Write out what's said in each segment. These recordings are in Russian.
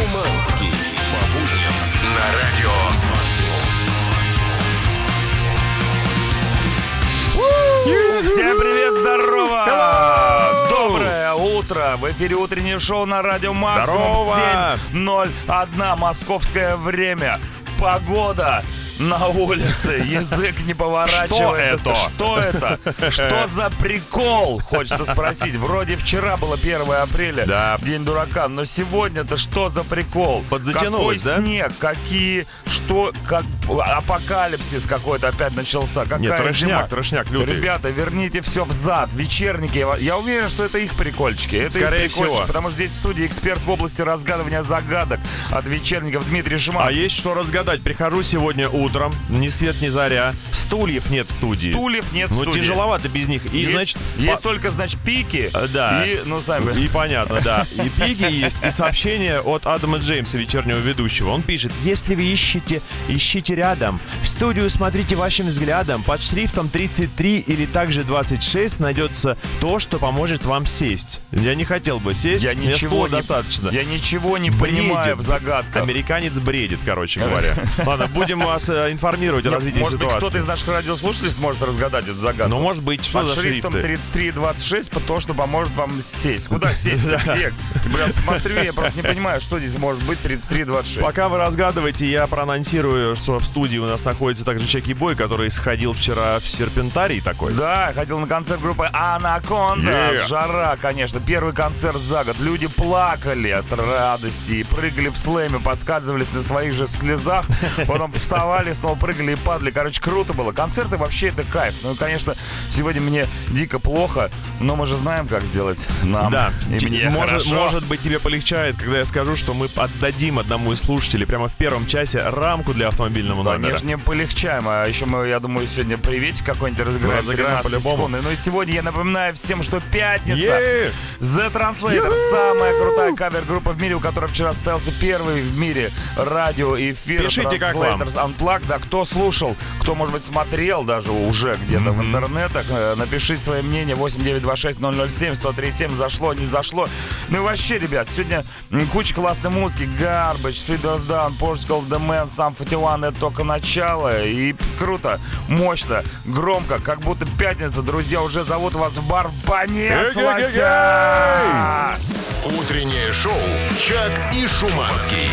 Шуманский. По будням на Радио Максимум. Всем привет, здорово! Доброе утро! В эфире утреннее шоу на Радио Максимум. 7:01 московское время. Погода на улице, язык не поворачивается. Что это? Что это? Что за прикол? Хочется спросить. Вроде вчера было 1 апреля, да. День дурака, но сегодня-то что за прикол? Подзатянулось, какой, да? Снег, какие, что, как апокалипсис какой-то опять начался. Какая нет, трошняк, трошняк лютый. Ребята, верните все взад. Вечерники, я уверен, что это их прикольчики. Это скорее их прикольчики, всего. Потому что здесь в студии эксперт в области разгадывания загадок от вечерников Дмитрий Шуманский. А есть что разгадать. Прихожу сегодня утром, ни свет, ни заря. Стульев нет в студии. Стульев нет в студии. Ну, тяжеловато без них. И, есть, значит, есть только, значит, пики. Да. И, ну, сами. И понятно, да. И пики есть. И сообщение от Адама Джеймса, вечернего ведущего. Он пишет: если вы ищете, ищите рядом. В студию смотрите вашим взглядом. Под шрифтом 33 или также 26 найдется то, что поможет вам сесть. Я не хотел бы сесть. Я ничего не, достаточно. Я ничего не понимаю в загадках. Американец бредит, короче говоря. Ладно, будем вас информировать о развитии ситуации. Может быть, кто-то из наших радиослушателей сможет разгадать эту загадку. Ну, может быть, что за шрифты? Под шрифтом 3326, то, что поможет вам сесть. Куда сесть? Где? Блин, смотрю, я просто не понимаю, что здесь может быть 3326. Пока вы разгадываете, я проанонсирую, что в студии у нас находится также Чеки Бой, который сходил вчера в серпентарий такой. Да, ходил на концерт группы «Анаконда». Yeah. Жара, конечно. Первый концерт за год. Люди плакали от радости и прыгали в слэме, подсказывались на своих же слезах. Потом вставали, снова прыгали и падали. Короче, круто было. Концерты вообще это кайф. Ну, конечно, сегодня мне дико плохо, но мы же знаем, как сделать нам. Да. И мне может быть, тебе полегчает, когда я скажу, что мы отдадим одному из слушателей прямо в первом часе рамку для автомобильного номера. Конечно, не полегчаем. А еще мы, я думаю, сегодня приветик какой-нибудь разыграем. Разыграем по-любому. Ну и сегодня я напоминаю всем, что пятница. Yeah. The Translators. Yeah. Самая крутая кавер-группа в мире, у которой вчера состоялся первый в мире радиоэфир. Пишите, как вам. Unplugged. Да, кто слушал, кто, может быть, смотрел даже уже где-то в интернетах, напиши свое мнение. 8926-007-1037. Зашло, не зашло. Ну и вообще, ребят, сегодня куча классной музыки. Garbage, Fiddler's Down, Portugal The Man, Sum 41. Это только начало. И круто, мощно, громко, как будто пятница. Друзья, уже зовут вас в бар. Понеслась! Утреннее шоу «Чак и Шуманский».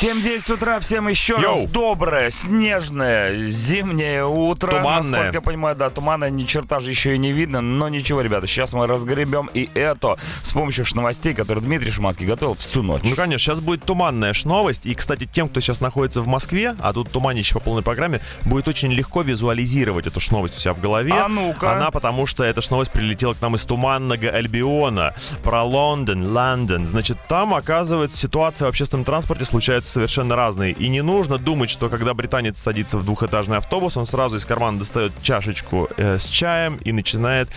7:10 утра, всем еще раз доброе, снежное, зимнее утро. Туманное. Насколько я понимаю, да, туманное, ни черта же еще и не видно, но ничего, ребята, сейчас мы разгребем и это с помощью новостей, которые Дмитрий Шуманский готовил всю ночь. Ну, конечно, сейчас будет туманная новость, и, кстати, тем, кто сейчас находится в Москве, а тут туманище по полной программе, будет очень легко визуализировать эту новость у себя в голове. А ну-ка. Она, потому что эта новость прилетела к нам из туманного Альбиона, про Лондон. Значит, там, оказывается, ситуация в общественном транспорте случается совершенно разные. И не нужно думать, что когда британец садится в двухэтажный автобус, он сразу из кармана достает чашечку с чаем и начинает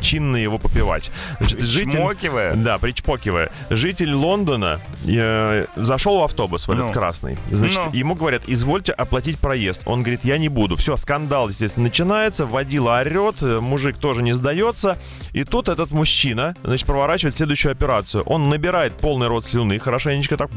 чинно его попивать. Значит, причмокивая? Да, причпокивая. Житель Лондона зашел в автобус, в этот красный. Значит, ему говорят: извольте оплатить проезд. Он говорит: я не буду. Все, скандал, естественно, начинается. Водила орет, мужик тоже не сдается. И тут этот мужчина, значит, проворачивает следующую операцию. Он набирает полный рот слюны, хорошенечко так...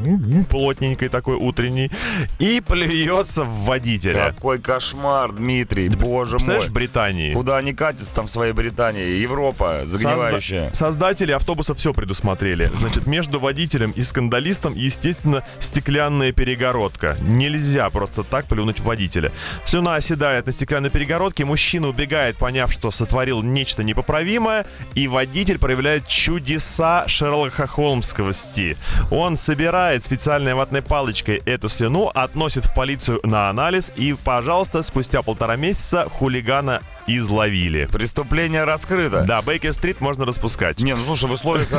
плотненькой такой утренней, и плюется в водителя. Какой кошмар, Дмитрий, боже мой. Представляешь, в Британии. Куда они катятся там в своей Британии? Европа загнивающая. Создатели автобуса все предусмотрели. Значит, между водителем и скандалистом, естественно, стеклянная перегородка. Нельзя просто так плюнуть в водителя. Слюна оседает на стеклянной перегородке, мужчина убегает, поняв, что сотворил нечто непоправимое, и водитель проявляет чудеса Шерлока Холмсовости. Он собирает специально ватной палочкой эту слюну, относит в полицию на анализ, и, пожалуйста, спустя 1,5 месяца хулигана изловили. Преступление раскрыто. Да, Бейкер-стрит можно распускать. Не, ну слушай, в условиях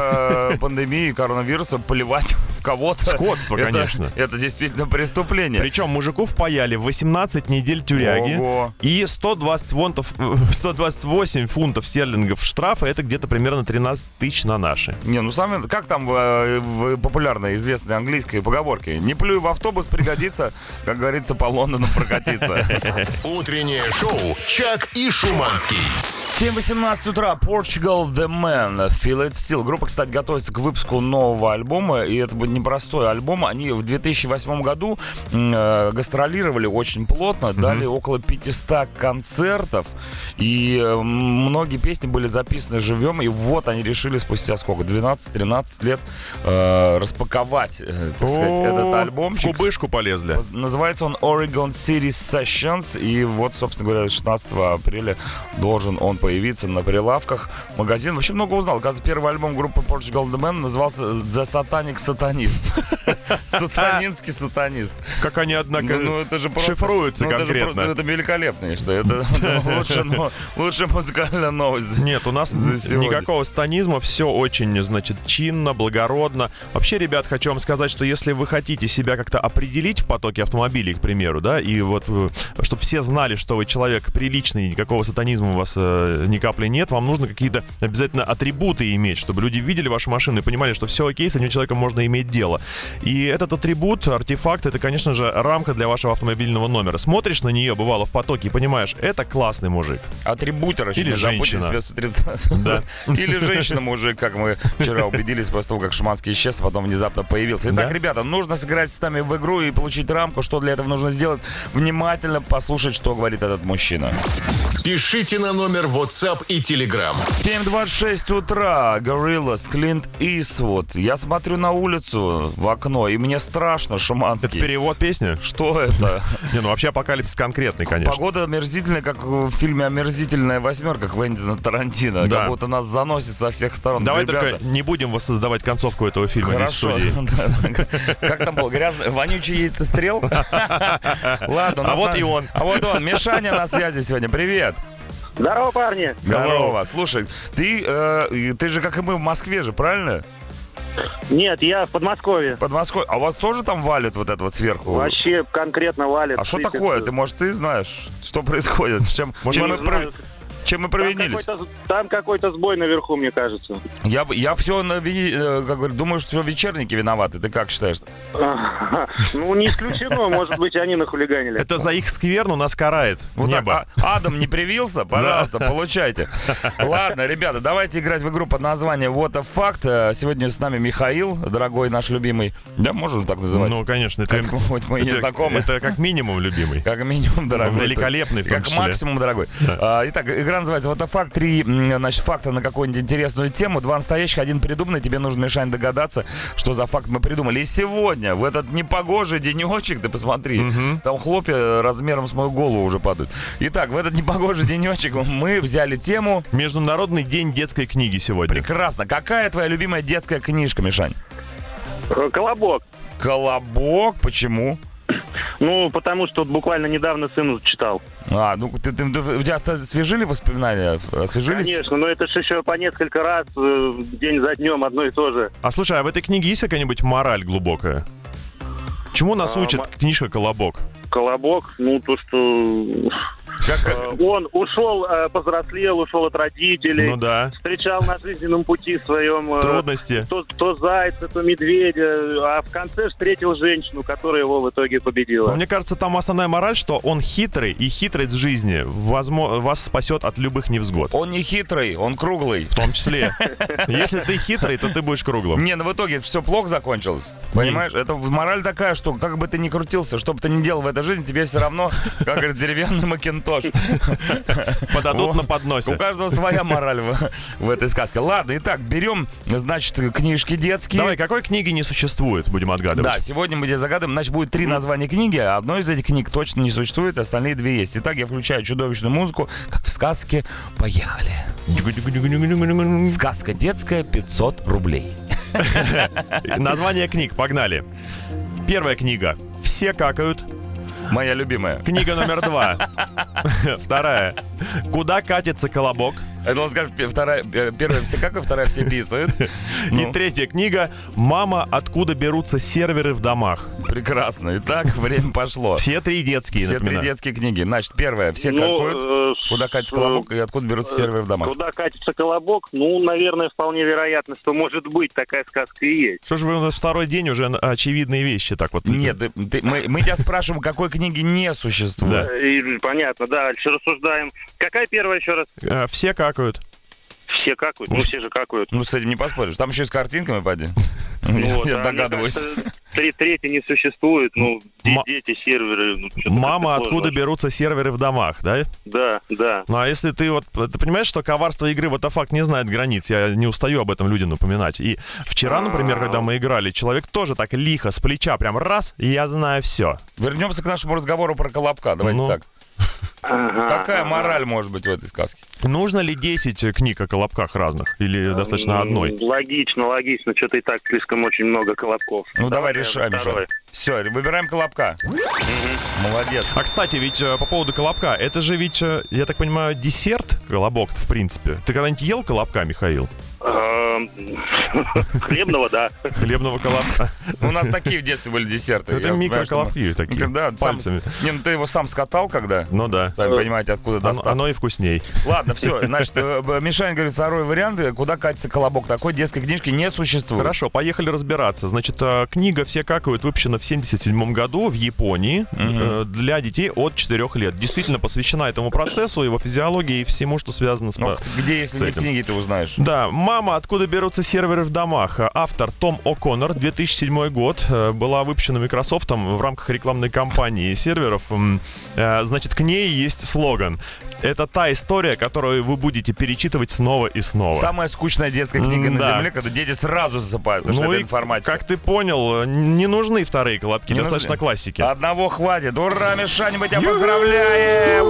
пандемии коронавируса поливать в кого-то... Скотство, конечно. Это действительно преступление. Причем мужику впаяли 18 недель тюряги. Ого. И 128 фунтов стерлингов штрафа. Это где-то примерно 13 тысяч на наши. Не, ну сами... Как там в популярной, известной английской поговорке? Не плюй в автобус, пригодится, как говорится, по Лондону прокатиться. Утреннее шоу «Чак и Шуманский». 7:18 утра, Portugal The Man, Feel It Still. Группа, кстати, готовится к выпуску нового альбома, и это будет непростой альбом. Они в 2008 году гастролировали очень плотно, дали около 500 концертов, и многие песни были записаны живьем, и вот они решили спустя сколько, 12-13 лет распаковать, так сказать, этот альбомчик. В кубышку полезли. Называется он Oregon City Sessions, и вот, собственно говоря, 16 апреля должен он появиться на прилавках магазин. Вообще много узнал. Первый альбом группы Portugal The Man назывался The Satanic Satanist. Сатанинский сатанист. Как они, однако, шифруются конкретно. Это великолепно, что это лучшая музыкальная новость. Нет, у нас никакого сатанизма. Все очень, чинно, благородно. Вообще, ребят, хочу вам сказать, что если вы хотите себя как-то определить в потоке автомобилей, к примеру, да, и вот, чтобы все знали, что вы человек приличный, никакого сатанизма у вас ни капли нет, вам нужно какие-то обязательно атрибуты иметь, чтобы люди видели вашу машину и понимали, что все окей, с этим человеком можно иметь дело. И этот атрибут, артефакт, это, конечно же, рамка для вашего автомобильного номера. Смотришь на нее, бывало, в потоке и понимаешь, это классный мужик. Атрибутер. Или женщина. Да. Или женщина-мужик, как мы вчера убедились, после того, как Шуманский исчез, а потом внезапно появился. Итак, ребята, нужно сыграть с нами в игру и получить рамку. Что для этого нужно сделать? Внимательно послушать, что говорит этот мужчина. Пишите на номер WhatsApp и Telegram. 7:26 утра. Gorillaz, Клинт Иствуд. Я смотрю на улицу в окно, и мне страшно, Шуманский. Это перевод песни? Что это? Не, ну вообще апокалипсис конкретный, конечно. Погода омерзительная, как в фильме «Омерзительная восьмерка» Квентина Тарантино. Да. Как будто нас заносит со всех сторон. Давай, ребята, только не будем воссоздавать концовку этого фильма. Хорошо. Как там был? Грязный, вонючий яйцестрел? Ладно. А вот и он. А вот он. Мишаня на связи сегодня. Привет. Здорово, парни. Здорово. Слушай, ты же, как и мы, в Москве же, правильно? Нет, я в Подмосковье. Подмосковье. А у вас тоже там валит вот это вот сверху? Вообще конкретно валит. А что такое? Ты, может, ты знаешь, что происходит? С чем? Может, чем мы провинились? Там какой-то сбой наверху, мне кажется. Я все думаю, что все вечерники виноваты. Ты как считаешь? Ну, не исключено. Может быть, они нахулиганили. Это за их скверну нас карает небо. Адам не привился? Пожалуйста, получайте. Ладно, ребята, давайте играть в игру под названием What a Fact. Сегодня с нами Михаил, дорогой наш любимый. Да, можно так называть? Ну, конечно. Хоть мы и не знакомы. Это как минимум любимый. Как минимум дорогой. Великолепный в том числе. Как максимум дорогой. Итак, игра называется «Вот это факт». 3, факта на какую-нибудь интересную тему. 2 настоящих, 1 придуманный. Тебе нужно, Мишань, догадаться, что за факт мы придумали. И сегодня, в этот непогожий денечек, ты посмотри, там хлопья размером с мою голову уже падают. Итак, в этот непогожий денечек мы взяли тему... Международный день детской книги сегодня. Прекрасно. Какая твоя любимая детская книжка, Мишань? «Колобок». «Колобок»? Почему? Ну, потому что буквально недавно сыну читал. А, ну у тебя освежили воспоминания? Освежились? Конечно, но это же еще по несколько раз, день за днем одно и то же. А слушай, а в этой книге есть какая-нибудь мораль глубокая? Чему нас учит книжка «Колобок»? «Колобок», ну то, что... Он ушел, повзрослел, ушел от родителей, ну, да. Встречал на жизненном пути своем трудности. То зайца, то медведя, а в конце встретил женщину, которая его в итоге победила. Но мне кажется, там основная мораль, что он хитрый, и хитрость жизни вас спасет от любых невзгод. Он не хитрый, он круглый. В том числе. Если ты хитрый, то ты будешь круглым. Не, ну в итоге все плохо закончилось. Понимаешь, это мораль такая, что как бы ты ни крутился, что бы ты ни делал в этой жизни, тебе все равно, как говорят, деревянный макинтош. Подадут на подносе. У каждого своя мораль в этой сказке. Ладно, итак, берем, книжки детские. Давай, какой книги не существует, будем отгадывать. Да, сегодня мы загадываем, будет 3 названия книги. Одно из этих книг точно не существует, остальные 2 есть. Итак, я включаю чудовищную музыку, как в сказке. Поехали. Сказка детская, 500 рублей. Название книг, погнали. Первая книга. Все какают. Моя любимая. Книга номер 2. Вторая. Куда катится колобок? Это должен сказать, первая все как, а вторая все писают. И третья книга «Мама, откуда берутся серверы в домах». Прекрасно. Итак, время пошло. Все три детские. Все три детские книги. Значит, первая. Все какают. Куда катится колобок и откуда берутся серверы в домах. Куда катится колобок? Ну, наверное, вполне вероятно, что может быть такая сказка и есть. Что же вы у нас второй день уже очевидные вещи так вот? Нет, мы тебя спрашиваем, какой книги не существует. Понятно, да. Дальше рассуждаем. Какая первая еще раз? Все какают. Все какают? Ну, все же какают. Ну, с этим не поспоришь. Там еще и с картинками, пади. Я догадываюсь. Третья не существует. Ну, дети, серверы. Мама, откуда берутся серверы в домах, да? Да, да. Ну, а если ты вот... Ты понимаешь, что коварство игры What the Fuck не знает границ? Я не устаю об этом людям напоминать. И вчера, например, когда мы играли, человек тоже так лихо, с плеча, прям раз, и я знаю все. Вернемся к нашему разговору про колобка. Давайте так. Какая мораль может быть в этой сказке? Нужно ли 10 книг о колобках разных? Или достаточно одной? Логично, логично. Что-то и так слишком очень много колобков. Ну давай решаем. Все, выбираем колобка. Молодец. А, кстати, ведь по поводу колобка. Это же ведь, я так понимаю, десерт колобок, в принципе. Ты когда-нибудь ел колобка, Михаил? Хлебного, да. Хлебного колобка. У нас такие в детстве были десерты. Это микроколобки такие, пальцами. Не, ну ты его сам скатал когда? Ну да. Сами понимаете, откуда достал. Оно и вкусней. Ладно, все, значит, Мишань говорит, второй вариант, куда катится колобок. Такой детской книжки не существует. Хорошо, поехали разбираться. Значит, книга «Все какают» выпущена в 1977 году в Японии для детей от 4 лет. Действительно посвящена этому процессу, его физиологии и всему, что связано с этим. Где, если не в книге, ты узнаешь? Да, «Мама, откуда берутся серверы в домах». Автор Том О'Коннор, 2007 год. Была выпущена Microsoft в рамках рекламной кампании серверов. Значит, к ней есть слоган. Это та история, которую вы будете перечитывать снова и снова. Самая скучная детская книга на земле, когда дети сразу засыпают, потому что это информатика. Как ты понял, не нужны вторые колобки, достаточно классики. Одного хватит. Ура, Мишань, мы тебя поздравляем!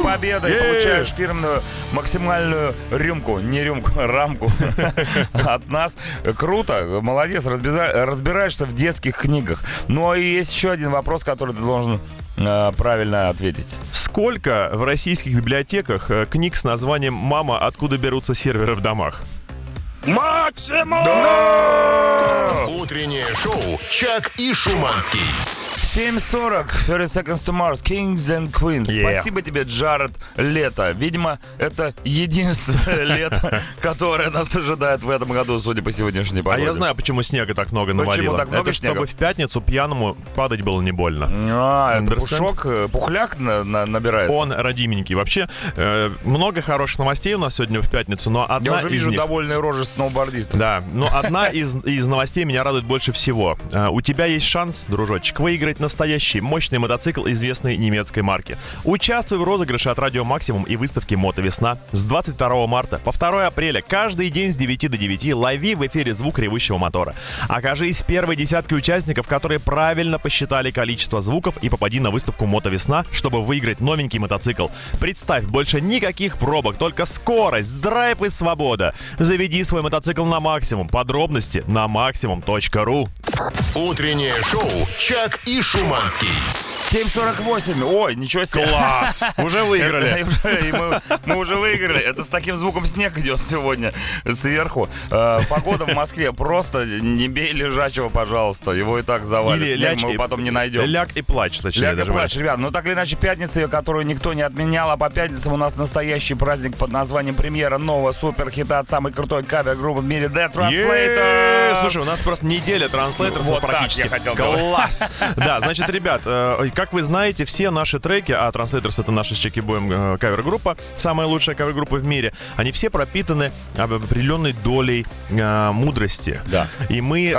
С победой! Получаешь фирменную максимальную рюмку, не рюмку, рамку от нас. Круто, молодец, разбираешься в детских книгах. Но и есть еще один вопрос, который ты должен правильно ответить. Сколько в российских библиотеках книг с названием «Мама, откуда берутся серверы в домах»? Максимум! Да! Утреннее шоу «Чак и Шуманский». 7:40, 30 Seconds to Mars, Kings and Queens. Yeah. Спасибо тебе, Джаред Лето. Видимо, это единственное лето, которое нас ожидает в этом году, судя по сегодняшней погоде. А я знаю, почему снега так много навалило. Так много это снега? Чтобы в пятницу пьяному падать было не больно. Это пушок, пухляк набирается. Он родименький. Вообще, много хороших новостей у нас сегодня в пятницу, но одна из них... Я уже вижу довольные рожи сноубордистов. Да, но одна из новостей меня радует больше всего. У тебя есть шанс, дружочек, выиграть настоящий мощный мотоцикл известной немецкой марки. Участвуй в розыгрыше от Радио Максимум и выставки Мото Весна с 22 марта по 2 апреля каждый день с 9 до 9 лови в эфире звук ревущего мотора. Окажись в первой десятке участников, которые правильно посчитали количество звуков, и попади на выставку Мото Весна, чтобы выиграть новенький мотоцикл. Представь, больше никаких пробок, только скорость, драйв и свобода. Заведи свой мотоцикл на максимум. Подробности на maximum.ru. Утреннее шоу «Чак и Шуманский». 7:48. Ой, ничего себе. Класс. Уже выиграли. Мы уже выиграли. Это с таким звуком снег идет сегодня сверху. Погода в Москве. Просто не бей лежачего, пожалуйста. Его и так завалит. Снег мы его потом не найдем. Ляг и плач, точнее. Ляг и плач, ребят. Ну так или иначе, пятница, которую никто не отменял. А по пятницам у нас настоящий праздник под названием премьера нового суперхита от самой крутой кавер-группы в мире The Translators. Слушай, у нас просто неделя Translators практически. Класс. Да, значит, ребят, как вы знаете, все наши треки, а Translators — это наша с Чеки Боем кавер-группа, самая лучшая кавер-группа в мире, они все пропитаны определенной долей мудрости. Да. И мы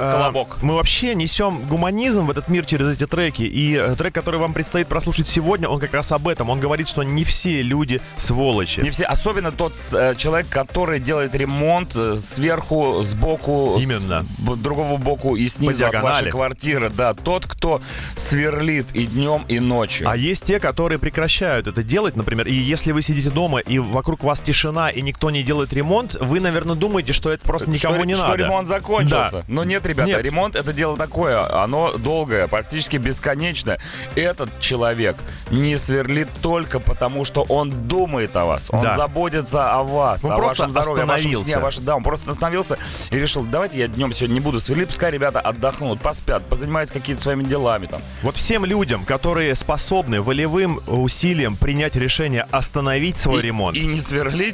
вообще несем гуманизм в этот мир через эти треки. И трек, который вам предстоит прослушать сегодня, он как раз об этом. Он говорит, что не все люди сволочи. Не все, особенно тот человек, который делает ремонт сверху, сбоку, с другого боку и снизу от вашей квартиры. Да, тот, кто сверлит и днем, днем и ночью. А есть те, которые прекращают это делать, например, и если вы сидите дома, и вокруг вас тишина, и никто не делает ремонт, вы, наверное, думаете, что это просто никому не надо. Что ремонт закончился. Да. Но нет, ребята, ремонт — это дело такое, оно долгое, практически бесконечное. Этот человек не сверлит только потому, что он думает о вас, он заботится о вас, о вашем здоровье, о вашем сне, о вашем... Да, он просто остановился и решил, давайте я днем сегодня не буду сверлить, пускай ребята отдохнут, поспят, позанимаются какими-то своими делами там. Вот всем людям, которые способны волевым усилием принять решение остановить свой ремонт и не сверлить,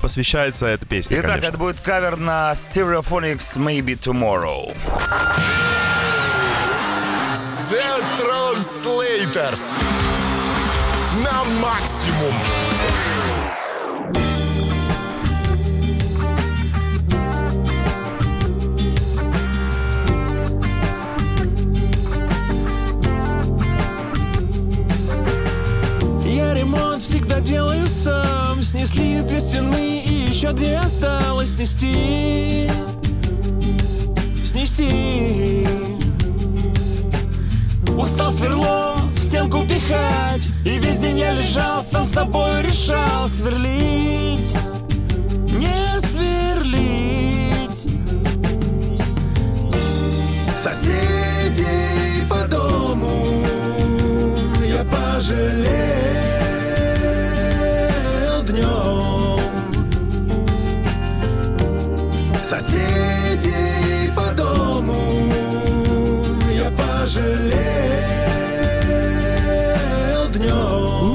посвящается эта песня. Итак, конечно, это будет кавер на Stereophonics Maybe Tomorrow. The Translators на максимум. Всегда делаю сам. Снесли две стены и еще две осталось снести. Устал сверло в стенку пихать, и весь день я лежал, сам собой решал сверлить, не сверлить. Соседей по дому я пожалел днем. Соседей по дому я пожалел днем.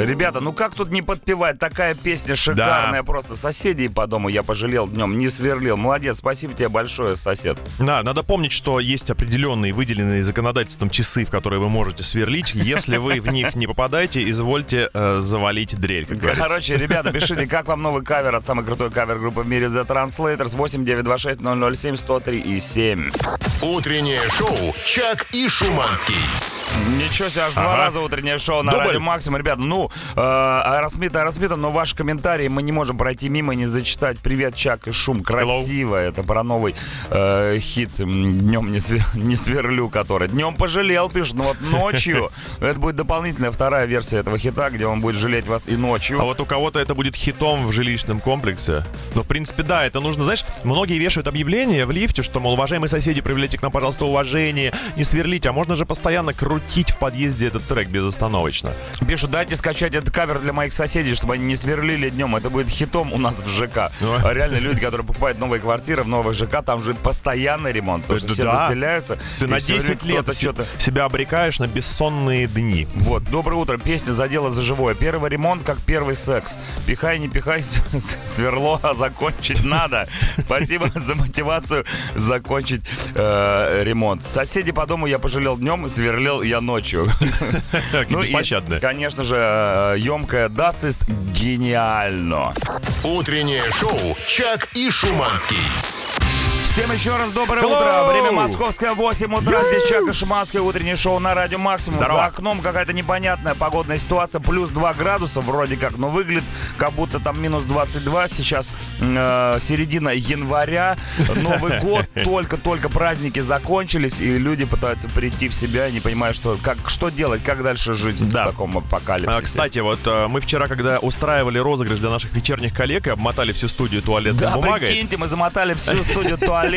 Ребята, ну как тут не подпевать? Такая песня шикарная, да, просто. Соседей по дому я пожалел днем, не сверлил. Молодец, спасибо тебе большое, сосед. Да, надо помнить, что есть определенные выделенные законодательством часы, в которые вы можете сверлить. Если вы в них не попадаете, извольте завалить дрель, как говорится. Короче, ребята, пишите, как вам новый кавер от самой крутой кавер-группы в мире The Translators. 8926 007 103 7. Утреннее шоу «Чак и Шуманский». Ничего себе, аж два раза утреннее шоу на Радио Максимум. Ребята, ну, Аэросмита, но ваши комментарии мы не можем пройти мимо и не зачитать. Привет, Чак и Шум, красиво. Hello. Это про новый хит «Днем не сверлю», который «Днем пожалел», пишет, но вот ночью это будет дополнительная вторая версия этого хита, где он будет жалеть вас и ночью. А вот у кого-то это будет хитом в жилищном комплексе. Но, в принципе, да, это нужно, знаешь, многие вешают объявления в лифте, что, мол, уважаемые соседи, проявляйте к нам, пожалуйста, уважение, не сверлите, а можно же постоянно крутить в подъезде этот трек безостановочно. Пишут, дайте скачать этот кавер для моих соседей, чтобы они не сверлили днем. Это будет хитом у нас в ЖК. Реально, люди, которые покупают новые квартиры в новых ЖК, там же постоянный ремонт. Потому что все заселяются. Ты на 10 лет себя обрекаешь на бессонные дни. Вот. Доброе утро. Песня задела за живое. Первый ремонт, как первый секс. Пихай, не пихай, сверло, а закончить надо. Спасибо за мотивацию закончить ремонт. Соседи по дому я пожалел днем, сверлил я ночью. Ну и, конечно же, емкая «Даст» гениально. Утреннее шоу «Чак и Шуманский». Всем еще раз доброе утро. Время московское, 8 утра. Здесь Чак и Шуманский, утреннее шоу на Радио Максимум. За окном какая-то непонятная погодная ситуация. Плюс 2 градуса вроде как, но выглядит как будто там минус 22. Сейчас середина января. Новый год. Только праздники закончились, и люди пытаются прийти в себя, не понимая, что делать, как дальше жить в таком апокалипсисе. Кстати, вот мы вчера, когда устраивали розыгрыш для наших вечерних коллег и обмотали всю студию туалетной бумагой. Да, прикиньте, мы замотали всю студию туалетной бумагой.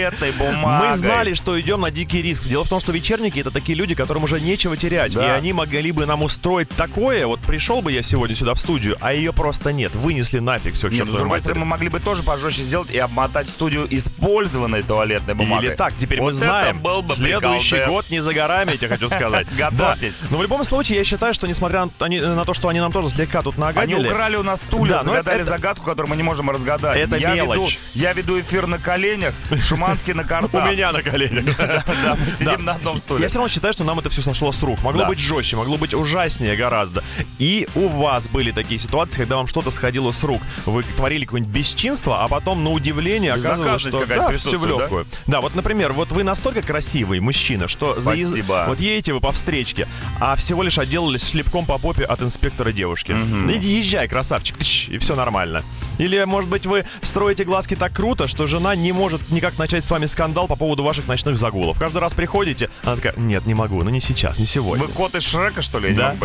Мы знали, что идем на дикий риск. Дело в том, что вечерники — это такие люди, которым уже нечего терять. Да. И они могли бы нам устроить такое. Вот пришел бы я сегодня сюда в студию, а ее просто нет. Вынесли нафиг все. Нет, с другой стороны, мы могли бы тоже пожестче сделать и обмотать студию использованной туалетной бумагой. Или так, теперь вот мы знаем. Был бы следующий год не за горами, я тебе хочу сказать. Готовьтесь. Но в любом случае, я считаю, что несмотря на то, что они нам тоже слегка тут нагадили. Они украли у нас стулья, загадали загадку, которую мы не можем разгадать. Это мелочь. Я веду эфир на коленях, Шуманский на картах. У меня на коленях. Да, мы сидим на одном стуле. Я все равно считаю, что нам это все сошло с рук. Могло быть жестче, могло быть ужаснее гораздо. И у вас были такие ситуации, когда вам что-то сходило с рук. Вы творили какое-нибудь бесчинство, а потом, на удивление, оказывалось, что все в легкую. Да, вот, например, вот вы настолько красивый мужчина, что вот едете вы по встречке, а всего лишь отделались шлепком по попе от инспектора девушки. Иди, езжай, красавчик, и все нормально. Или, может быть, вы строите глазки так круто, что жена не может никак начать с вами скандал по поводу ваших ночных загулов. Каждый раз приходите, она такая: нет, не могу, ну не сейчас, не сегодня. Вы кот из Шрека, что ли? Да.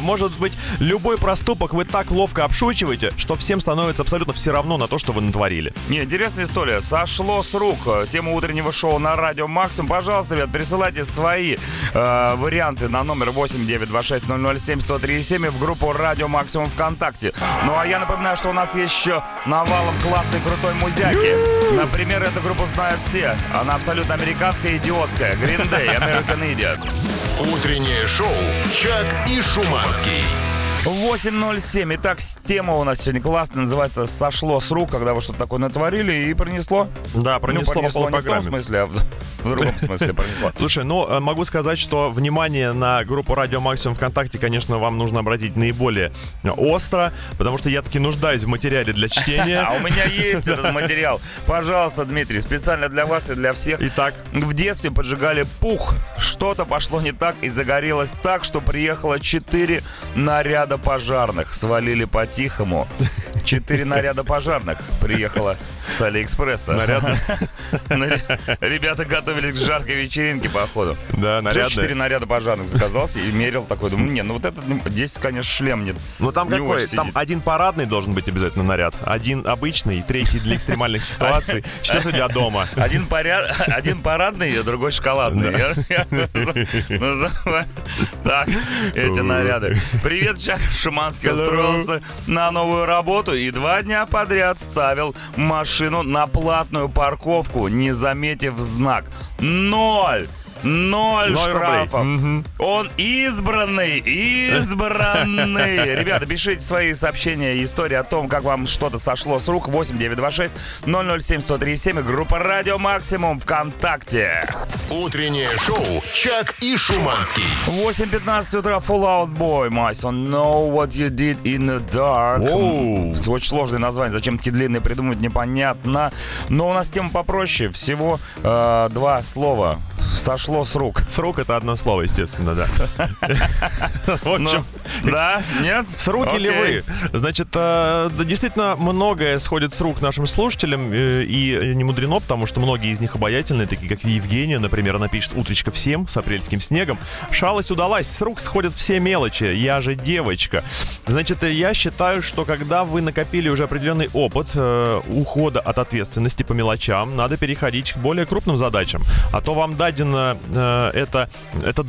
Может быть, любой проступок вы так ловко обшучиваете, что всем становится абсолютно все равно на то, что вы натворили. Не, интересная история. Сошло с рук. Тема утреннего шоу на Радио Максимум. Пожалуйста, ребят, присылайте свои варианты на номер 8 926 007 1037 в группу Радио Максимум ВКонтакте. Ну а я напоминаю, что у нас есть еще навалом классной крутой музяки. Например, эту группу знают все. Она абсолютно американская, идиотская. Green Day, American Idiot. Утреннее шоу «Чак и Шуманский». 8.07. Итак, тема у нас сегодня классная, называется «Сошло с рук», когда вы что-то такое натворили и принесло. Да, принесло, ну, принесло по не в том смысле, а в другом смысле принесло. Слушай, ну, могу сказать, что внимание на группу «Радио Максимум» ВКонтакте, конечно, вам нужно обратить наиболее остро, потому что я таки нуждаюсь в материале для чтения. А у меня есть этот материал. Пожалуйста, Дмитрий, специально для вас и для всех. Итак, в детстве поджигали пух. Что-то пошло не так и загорелось так, что приехало 4 наряда пожарных. Свалили по-тихому. 4 наряда пожарных приехало с Алиэкспресса. Нарядно. Ребята готовились к жаркой вечеринке, походу. Да, нарядно. 4 наряда пожарных заказался и мерил такой. Думаю, не, ну вот этот здесь, конечно, шлем нет. Ну там какой? Там один парадный должен быть обязательно наряд. Один обычный, 3 для экстремальных ситуаций. Что у тебя дома? Один парадный, другой шоколадный. Так, эти наряды. Привет, Чак Шуманский устроился на новую работу и 2 дня подряд ставил машину на платную парковку, не заметив знак. 0 штрафов. Угу. Он избранный. Ребята, пишите свои сообщения и истории о том, как вам что-то сошло с рук. 8 926 007 1037 и группа Радио Максимум ВКонтакте. Утреннее шоу «Чак и Шуманский». 8:15 утра. Fall Out Boy, My Son, Know What You Did in the Dark. Очень сложное название. Зачем такие длинные придумывать, непонятно. Но у нас тема попроще. Всего 2 слова. Сошло с рук. С рук — это одно слово, естественно, да. Да? Нет? С руки ли вы? Значит, действительно, многое сходит с рук нашим слушателям, и не мудрено, потому что многие из них обаятельные, такие как Евгения, например, она пишет: «Утречка всем с апрельским снегом. Шалость удалась, с рук сходят все мелочи, я же девочка». Значит, я считаю, что когда вы накопили уже определенный опыт ухода от ответственности по мелочам, надо переходить к более крупным задачам, а то вам дать это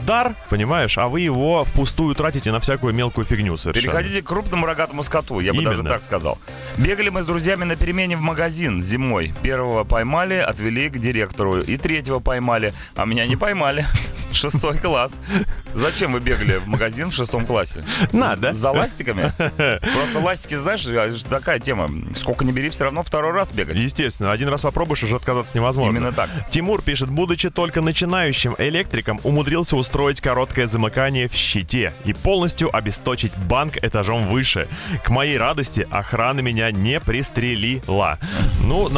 дар, понимаешь, а вы его впустую тратите на всякую мелкую фигню совершенно. Переходите к крупному рогатому скоту, я бы даже так сказал. Бегали мы с друзьями на перемене в магазин зимой. 1-го поймали, отвели к директору. И 3-го поймали, а меня не поймали. 6 класс. Зачем вы бегали в магазин в 6 классе? Надо. За ластиками? Просто ластики, знаешь, такая тема. Сколько не бери, все равно второй раз бегать. Естественно. Один раз попробуешь, уже отказаться невозможно. Именно так. Тимур пишет: будучи только начинающим электриком, умудрился устроить короткое замыкание в щите и полностью обесточить банк этажом выше. К моей радости, охрана меня не пристрелила. Ну,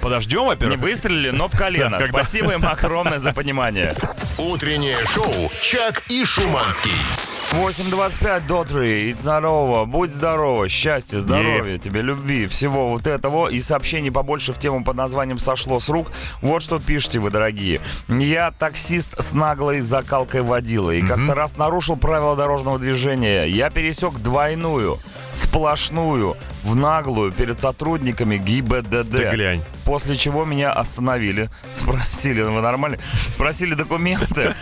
подождем, во-первых. Не выстрелили, но в колено. Спасибо им огромное за понимание. Утреннее шоу «Чак и Шуманский». 8:25. Дотри, it's not over. Будь здорова, счастья, здоровья, тебе любви, всего вот этого. И сообщений побольше в тему под названием «Сошло с рук». Вот что пишите вы, дорогие. Я таксист с наглой закалкой водила и как-то раз нарушил правила дорожного движения. Я пересек двойную, сплошную, в наглую перед сотрудниками ГИБДД. Ты глянь. После чего меня остановили, спросили: вы нормальны? Спросили документы,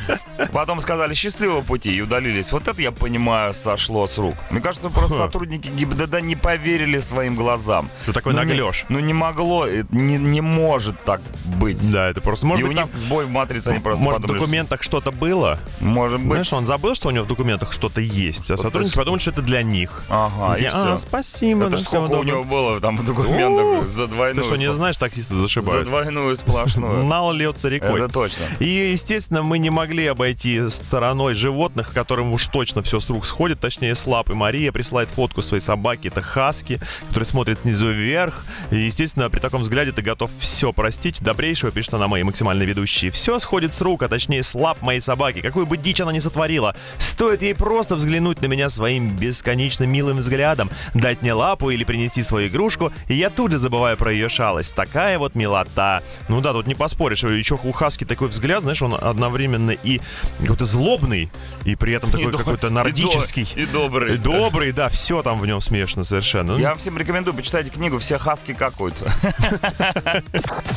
потом сказали: счастливого пути, и удалились. Вот это, я понимаю, сошло с рук. Мне кажется, просто сотрудники ГИБДД не поверили своим глазам. Ты такой наглёшь. Ну не могло, не может так быть. Да, это просто может быть. И у них сбой в матрице, они просто подумали. Может, в документах что-то было? Может быть. Знаешь, он забыл, что у него в документах что-то есть, а сотрудники подумали, что это для них. Ага, и всё. Спасибо. Это сколько у него было там в документах за двойную. Ты что, не знаешь, таксисты зашибают? За двойную сплошную. Нало льётся рекой. Это точно. И, естественно, мы не могли обойти стороной животных, которым уж точно точно все с рук сходит, точнее с лап. И Мария присылает фотку своей собаки, это хаски, который смотрит снизу вверх. И, естественно, при таком взгляде ты готов все простить. Добрейшего, пишет она, моей максимальной ведущей. Все сходит с рук, а точнее с лап моей собаки. Какую бы дичь она ни сотворила, стоит ей просто взглянуть на меня своим бесконечно милым взглядом, дать мне лапу или принести свою игрушку, и я тут же забываю про ее шалость. Такая вот милота. Ну да, тут не поспоришь. Еще у хаски такой взгляд, знаешь, он одновременно и какой-то злобный, и при этом такой какой-то нордический. И добрый. И добрый, да, все там в нем смешно совершенно. Я вам всем рекомендую почитать книгу «Все хаски какой-то».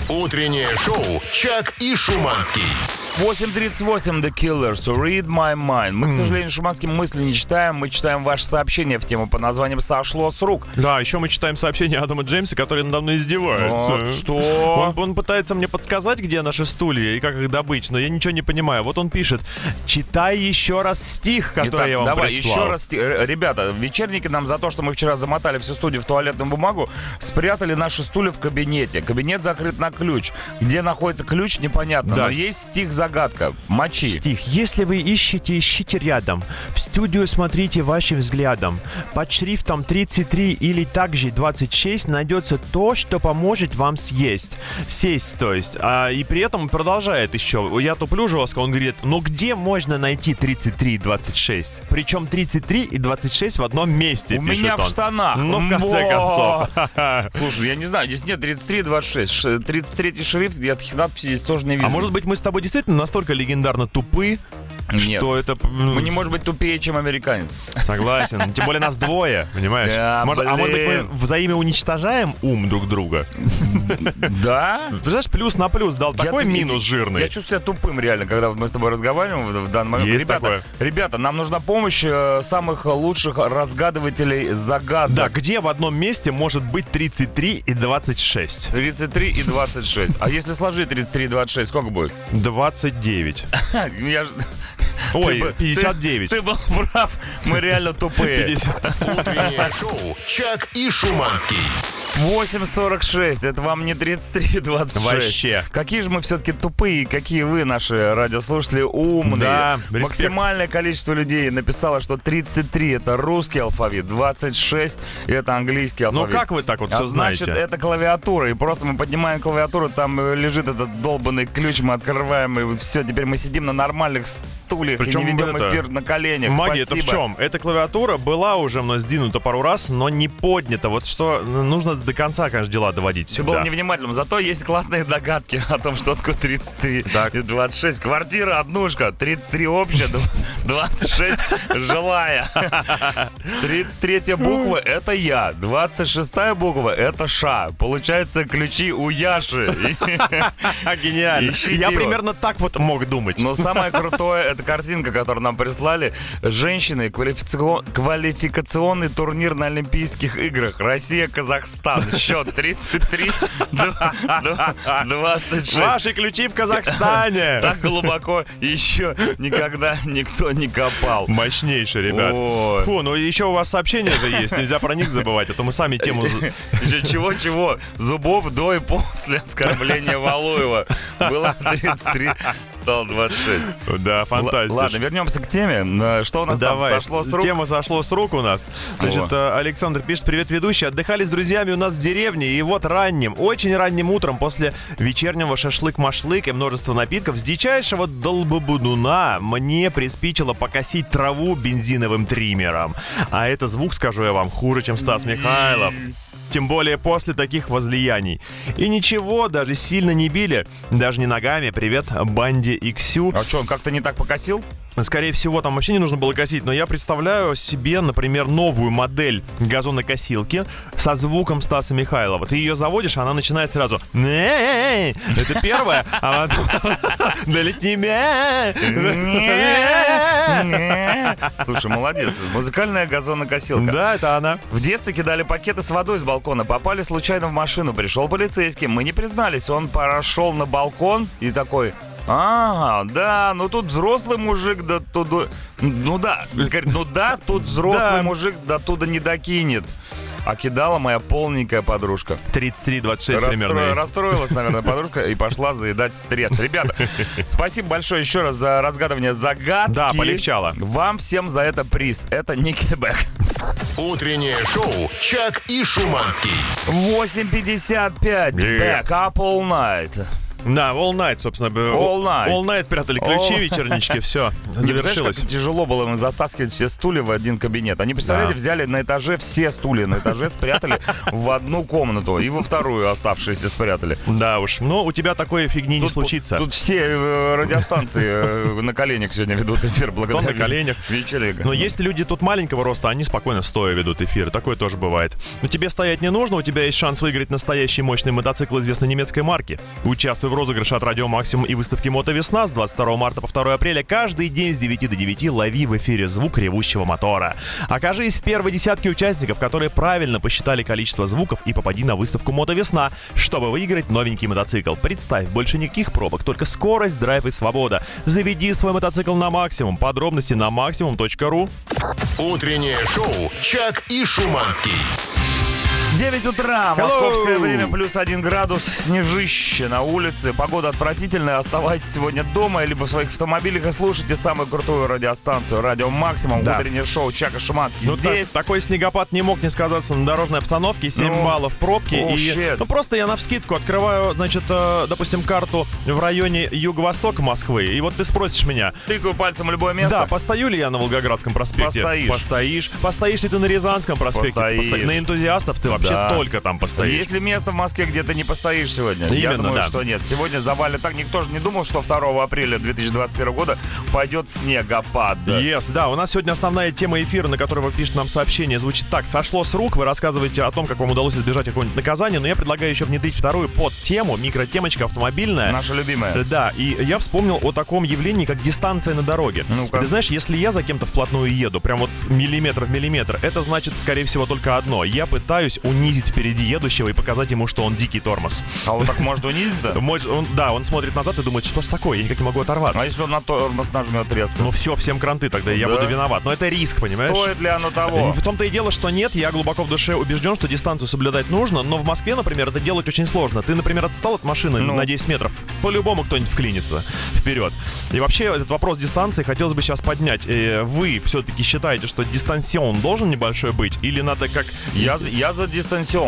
Утреннее шоу «Чак и Шуманский». 8:38, The Killers, Read My Mind. Мы, к сожалению, Шуманский мысли не читаем. Мы читаем ваши сообщения в тему под названием «Сошло с рук». Да, еще мы читаем сообщение Адама Джеймса, который надо мной издевается. Что? Он пытается мне подсказать, где наши стулья и как их добыть, но я ничего не понимаю. Вот он пишет: читай еще раз стих, который я вам прислал. Давай еще раз стих. Ребята, вечерники нам за то, что мы вчера замотали всю студию в туалетную бумагу, спрятали наши стулья в кабинете. Кабинет закрыт на ключ. Где находится ключ, непонятно. Да. Но есть стих-загадка. Мочи. Стих. Если вы ищете, ищите рядом. В студию смотрите вашим взглядом. Под шрифтом 33 или также 26 найдется то, что поможет вам съесть. Сесть, то есть. И при этом продолжает еще. Я туплю жестко. Он говорит: но где можно найти 33 и 26? Причем 33 и 26 в одном месте. У меня в штанах. Ну, в конце концов. Слушай, я не знаю. Здесь нет 33 и 26. 33-й шрифт, я таких надписей здесь тоже не вижу. А может быть, мы с тобой действительно настолько легендарно тупы, нет, что это... Мы не можем быть тупее, чем американец. Согласен. Тем более нас двое, понимаешь? Да, может, а может быть, мы взаимоуничтожаем ум друг друга? Да? Представляешь, плюс на плюс дал такой минус жирный. Я чувствую себя тупым реально, когда мы с тобой разговариваем в данный момент. Есть такое. Ребята, нам нужна помощь самых лучших разгадывателей загадок. Да, где в одном месте может быть 33 и 26? 33 и 26. А если сложить 33 и 26, сколько будет? 29. Я же... Ой, 59. Ты был прав, мы реально тупые. 50. Утреннее шоу «Чак и Шуманский». 8:46, это вам не 33-26. Вообще. Какие же мы все-таки тупые, какие вы, наши радиослушатели, умные. Да, максимальное количество людей написало, что 33 это русский алфавит, 26 это английский алфавит. Ну как вы так вот все знаете? Значит, это клавиатура, и просто мы поднимаем клавиатуру, там лежит этот долбанный ключ, мы открываем, и все, теперь мы сидим на нормальных стульях. Причем и не ведем эфир на коленях. Магия, спасибо. Это в чем? Эта клавиатура была уже мной сдвинута пару раз, но не поднята. Вот что нужно до конца, конечно, дела доводить. Ты был невнимательным, зато есть классные догадки о том, что такое 33 и 26. Квартира однушка, 33 общая, 26 жилая. 33 буква — это я, 26 буква — это Ша. Получается, ключи у Яши. Гениально. Я примерно так вот мог думать. Но самое крутое — это картинка, которую нам прислали. Женщины, квалификационный турнир на Олимпийских играх. Россия, Казахстан. Счет 33-26. Ваши ключи в Казахстане. Так глубоко еще никогда никто не копал. Мощнейший, ребят. Ой. Фу, ну еще у вас сообщение-то есть. Нельзя про них забывать, а то мы сами тему... Чего-чего? Зубов до и после оскорбления Валуева. Было 33... Стал 26. Да, фантастика. Ладно, вернемся к теме. Что у нас там сошло с рук? Тема сошло с рук у нас. Значит, Александр пишет: привет, ведущий. Отдыхали с друзьями у нас в деревне, и вот ранним, очень ранним утром после вечернего шашлык-машлык и множества напитков с дичайшего долбобудуна мне приспичило покосить траву бензиновым триммером. А это звук, скажу я вам, хуже, чем Стас Михайлов. Тем более после таких возлияний. И ничего, даже сильно не били. Даже не ногами. Привет, Банди и Ксю. А что, он как-то не так покосил? Скорее всего, там вообще не нужно было косить. Но я представляю себе, например, новую модель газонокосилки со звуком Стаса Михайлова. Ты ее заводишь, она начинает сразу. Это первое. А долети. Слушай, молодец. Музыкальная газонокосилка. Да, это она. В детстве кидали пакеты с водой с балкона. Попали случайно в машину. Пришел полицейский. Мы не признались. Он прошел на балкон и такой... Ага, да, ну тут взрослый мужик да туда... Ну да, говорит, ну да, тут взрослый мужик да туда не докинет. а кидала моя полненькая подружка. 33-26 примерно. Расстроилась, наверное, подружка и пошла заедать стресс. Ребята, спасибо большое еще раз за разгадывание загадки. Да, полегчало. Вам всем за это приз. Это Никельбэк. Утреннее шоу «Чак и Шуманский». 8.55. Back up all night. Да, All Night, собственно. All Night прятали ключи, вечернички, все, завершилось. Знаешь, тяжело было им затаскивать все стулья в один кабинет. Они, представляете, взяли на этаже все стулья, на этаже спрятали в одну комнату и во вторую оставшиеся спрятали. Да уж, но у тебя такой фигни не случится. Тут все радиостанции на коленях сегодня ведут эфир, благодаря на коленях. Вечеринка. Но есть люди тут маленького роста, они спокойно стоя ведут эфир, такое тоже бывает. Но тебе стоять не нужно, у тебя есть шанс выиграть настоящий мощный мотоцикл известной немецкой марки. Участвуй в розыгрыше от Радио Максимум и выставки Мото Весна с 22 марта по 2 апреля каждый день с 9 до 9 лови в эфире звук ревущего мотора. Окажись в первой десятке участников, которые правильно посчитали количество звуков, и попади на выставку Мото Весна, чтобы выиграть новенький мотоцикл. Представь, больше никаких пробок, только скорость, драйв и свобода. Заведи свой мотоцикл на максимум. Подробности на maximum.ru. Утреннее шоу «Чак и Шуманский». 9 утра, московское время, плюс 1 градус, снежище на улице, погода отвратительная, оставайтесь сегодня дома, либо в своих автомобилях и слушайте самую крутую радиостанцию «Радио Максимум», да. Утреннее шоу «Чака Шуманский». Ну, здесь такой снегопад не мог не сказаться на дорожной обстановке, 7 баллов пробки. Ну, просто я навскидку открываю, значит, допустим, карту в районе юго-востока Москвы, и вот ты спросишь меня. Тыкаю пальцем любое место. Да, постою ли я на Волгоградском проспекте? Постоишь. Постоишь ли ты на Рязанском проспекте? Постоишь. На энтузиастов ты вообще? Да. Только там постоишь. Есть ли место в Москве, где ты не постоишь сегодня? Именно, я думаю, что нет. Сегодня завалит так. Никто же не думал, что 2 апреля 2021 года пойдет снегопад. Да, у нас сегодня основная тема эфира, на которой вы пишете нам сообщение, звучит так. Сошло с рук. Вы рассказываете о том, как вам удалось избежать какого-нибудь наказания. Но я предлагаю еще внедрить вторую подтему. Микротемочка автомобильная. Наша любимая. Да, и я вспомнил о таком явлении, как дистанция на дороге. Ну-ка. Ты знаешь, если я за кем-то вплотную еду, прям вот миллиметр в миллиметр, это значит, скорее всего, только одно. Я пытаюсь унизить впереди едущего и показать ему, что он дикий тормоз. А он так может унизиться? Да, он смотрит назад и думает, что с такое, я никак не могу оторваться. А если он на тормоз нажмет резко? Ну все, всем кранты тогда, я буду виноват. Но это риск, понимаешь? Стоит ли оно того? В том-то и дело, что нет, я глубоко в душе убежден, что дистанцию соблюдать нужно, но в Москве, например, это делать очень сложно. Ты, например, отстал от машины на 10 метров, по-любому кто-нибудь вклинится вперед. И вообще этот вопрос дистанции хотелось бы сейчас поднять. Вы все-таки считаете, что дистанцион должен небольшой быть? Или надо как... Я за дистанцион.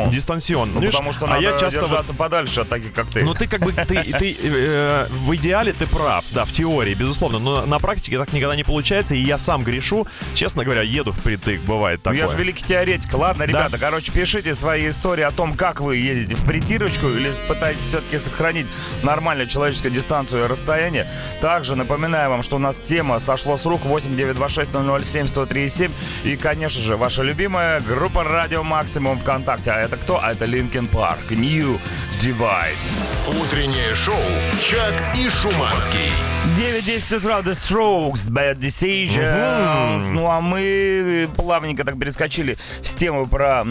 Ну, потому что надо держаться подальше от таких, как ты. Ну, ты как бы, ты в идеале ты прав, да, в теории, безусловно. Но на практике так никогда не получается, и я сам грешу. Честно говоря, еду впритык, бывает такое. Я же великий теоретик. Ладно, ребята, короче, пишите свои истории о том, как вы ездите в притирочку или пытаетесь все-таки сохранить нормальную человеческую дистанцию и расстояние. Также напоминаю вам, что у нас тема «Сошло с рук» 8926 007 1037. И, конечно же, ваша любимая группа «Радио Максимум» ВКонтакте. А это кто? А это Linkin Park. New Divide. Утреннее шоу «Чак и Шуманский». 9:10 утра. The Strokes. Bad Decisions. Ну а мы плавненько так перескочили с темы про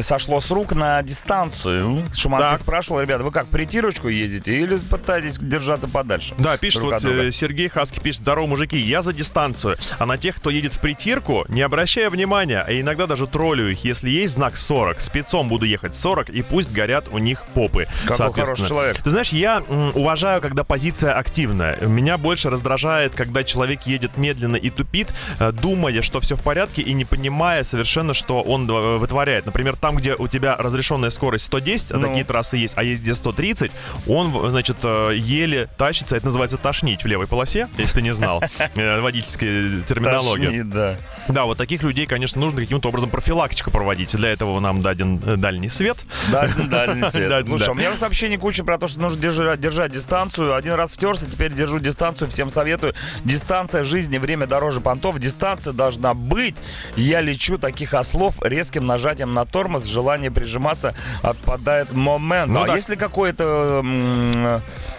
«Сошло с рук» на дистанцию. Шуманский спрашивал, ребята, вы как, притирочку ездите или пытаетесь держаться подальше? Да, пишет вот Сергей Хаски, пишет: здорово, мужики, я за дистанцию. А на тех, кто едет в притирку, не обращая внимания, а иногда даже троллю их, если есть знак 40. Спецом буду ехать 40, и пусть горят у них попы. Какой хороший человек. Ты знаешь, я уважаю, когда позиция активная. Меня больше раздражает, когда человек едет медленно и тупит, думая, что все в порядке, и не понимая совершенно, что он вытворяет. Например, там, где у тебя разрешенная скорость 110, а такие трассы есть, а есть где 130, он, значит, еле тащится. Это называется тошнить в левой полосе, если ты не знал водительской терминологии. Тошнит, да. Да, вот таких людей, конечно, нужно каким-то образом профилактику проводить. Для этого нам даден дальний свет. Слушай, у меня в сообщении куча про то, что нужно держать дистанцию. Один раз втерся, теперь держу дистанцию. Всем советую. Дистанция жизни, время дороже понтов. Дистанция должна быть. Я лечу таких ослов резким нажатием на тормоз. Желание прижиматься отпадает момент. А если какое-то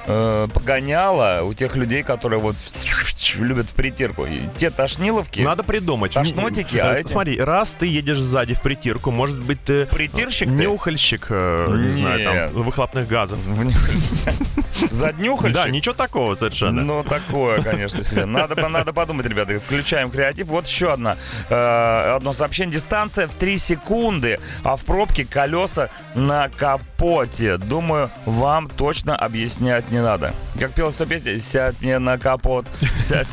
погоняло у тех людей, которые вот любят в притирку. И те тошниловки. Надо придумать. Тошнотики, а эти... Смотри, раз ты едешь сзади в притирку, может быть, ты... Притирщик ты? Нюхальщик, не знаю, там, выхлопных газов. Заднюхальщик? Да, ничего такого совершенно. Ну, такое, конечно, себе. Надо подумать, ребята. Включаем креатив. Вот еще одно сообщение. Дистанция в 3 секунды, а в пробке колеса на капоте. Думаю, вам точно объяснять не надо. Как пела 100 песня, сядь мне на капот, сядь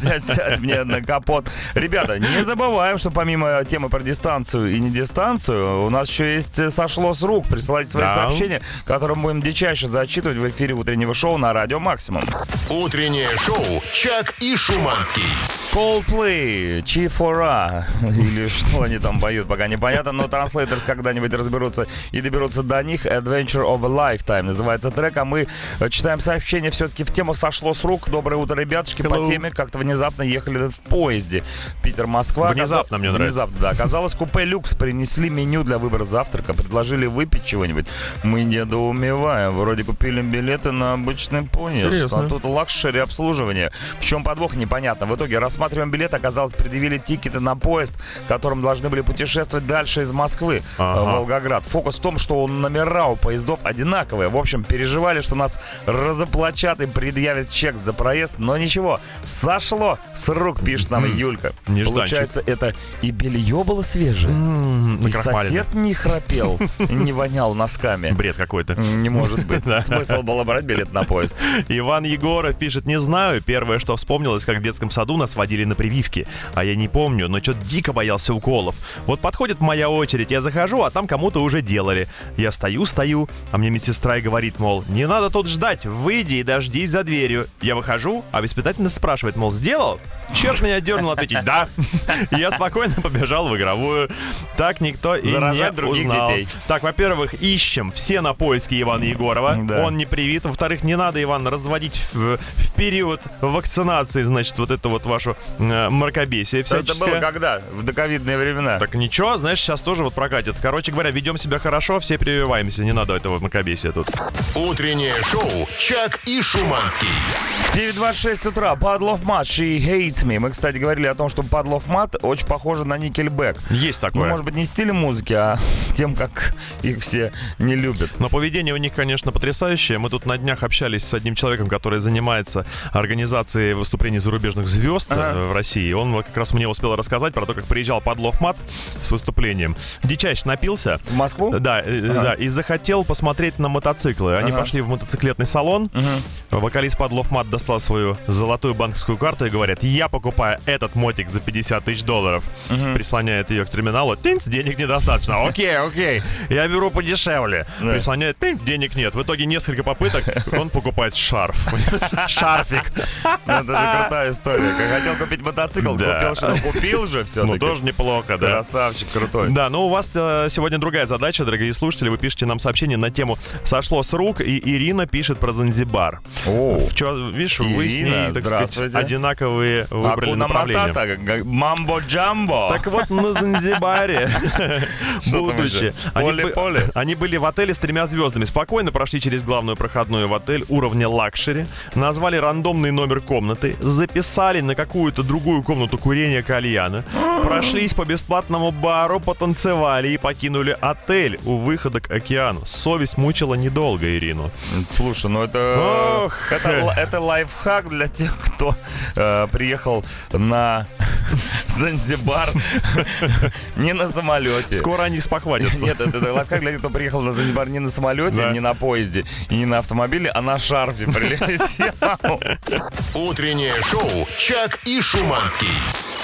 мне на капот. Ребята, не забываем, что помимо темы про дистанцию и не дистанцию, у нас еще есть «Сошло с рук». Присылайте свои сообщения, которые мы будем дичайше зачитывать в эфире утреннего шоу на Радио Максимум. Утреннее шоу «Чак и Шуманский». Coldplay, Чифора, или что они там поют, пока непонятно, но Translators когда-нибудь разберутся и доберутся до них. Adventure of a Lifetime называется трек, а мы читаем сообщение все-таки в тему «Сошло с рук». Доброе утро, ребятушки. Hello. По теме как-то внезапно ехали в поезде Питер-Москва. Внезапно, мне нравится. Внезапно, да. Оказалось, купе «Люкс». Принесли меню для выбора завтрака, предложили выпить чего-нибудь. Мы недоумеваем. Вроде купили билеты на обычный поезд, а тут лакшери обслуживание. В чем подвох, непонятно. В итоге рассматриваем билет, оказалось, предъявили тикеты на поезд, которым должны были путешествовать дальше из Москвы в Волгоград. Фокус в том, что номера у поездов одинаковые. В общем, переживали, что нас разоплачат и предъявят чек за проезд, но ничего. Сошло с рук, пишет нам Юлька. Получается, это и белье было свежее, и сосед не храпел, не вонял носками. Бред какой-то. Не может быть. Смысл было брать билет на поезд. Иван Егоров пишет: не знаю, первое, что вспомнилось, как в детском саду нас водили на прививки. А я не помню, но что-то дико боялся уколов. Вот подходит моя очередь, я захожу, а там кому-то уже делали. Я стою, а мне медсестра и говорит, мол, не надо тут ждать, выйди и дождись за дверью. Я выхожу, а воспитательница спрашивает, мол, сделал? Черт меня дернул ответить, да. Я спокойно побежал в игровую. Так никто и не узнал. Так, во-первых, ищем. Все на поиске Ивана Егорова. Он не привит. Во-вторых, не надо, Иван, разводить в период вакцинации, значит, вот это вот вашу мракобесие всяческое. Это было когда? В доковидные времена. Так ничего, знаешь, сейчас тоже вот прокатит. Короче говоря, ведем себя хорошо, все прививаемся. Не надо этого мракобесия тут. Утреннее шоу «Чак и Шуманский». 9:26 утра. Padloff Mat, She Hates Me. Мы, кстати, говорили о том, что Padloff Mat очень похоже на Nickelback. Есть такое. Ну, может быть, не стилем музыки, а тем, как их все не любят. Но поведение у них, конечно, потрясающее. Мы тут на днях общались с одним человеком, который занимается организацией выступлений зарубежных звезд в России. Он как раз мне успел рассказать про то, как приезжал Padloff Mat с выступлением. Дичайше напился. В Москву? Да, да. И захотел посмотреть на мотоциклы. Они пошли в мотоциклетный салон. Вокалист Padloff Mat достал свою золотую банковскую карту и говорит: я покупаю этот мотик за $50 тысяч. Прислоняет ее к терминалу. Тынц, денег недостаточно. Окей. Я беру подешевле. Прислоняет. Тынц, денег нет. В итоге несколько попыток. Он покупает шарф. Шарфик. Это же крутая история. Хотел купить мотоцикл, купил, что купил же все-таки. Ну, тоже неплохо, да. Красавчик крутой. Да, но у вас сегодня другая задача, дорогие слушатели. Вы пишете нам сообщение на тему «Сошло с рук», и Ирина пишет про Занзибар. Видишь, вы с ней, так сказать, одинаковые выбрали направления. Мамбо-джамбо. Так вот, на Занзибаре, будучи, они были в отеле с 3 звездами. Спокойно прошли через главную проходную в отель уровня лакшери, назвали рандомный номер комнаты, записали на какую-то другую комнату курения кальяна, прошлись по бесплатному бару, потанцевали и покинули отель у выхода к океану. Совесть мучила недолго Ирину. Слушай, ну это лайфхак для тех, кто приехал на Занзибар не на самолете. Скоро они спохватятся. Нет, это лайфхак для тех, кто приехал на Занзибар не на самолете, не на поезде и не на автомобиле, а на шарфе прилетел. Утреннее шоу «Чак и Шуманский».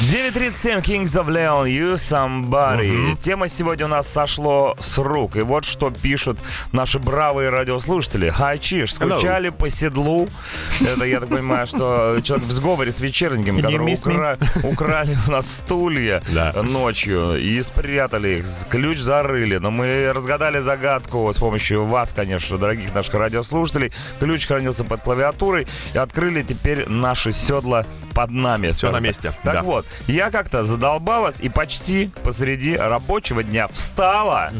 9:37, Kings of Leon, You Somebody. Тема сегодня у нас «Сошло с рук». И вот что пишут наши бравые радиослушатели. Hi, cheers. Скучали по седлу. Это, я так понимаю, что человек в сговоре с вечерниками, которые украли у нас стулья ночью и спрятали их, ключ зарыли. Но мы разгадали загадку с помощью вас, конечно, дорогих наших радиослушателей. Ключ хранился под клавиатурой. И открыли теперь наши седла под нами. Все на месте. Так вот. Я как-то задолбалась и почти посреди рабочего дня встала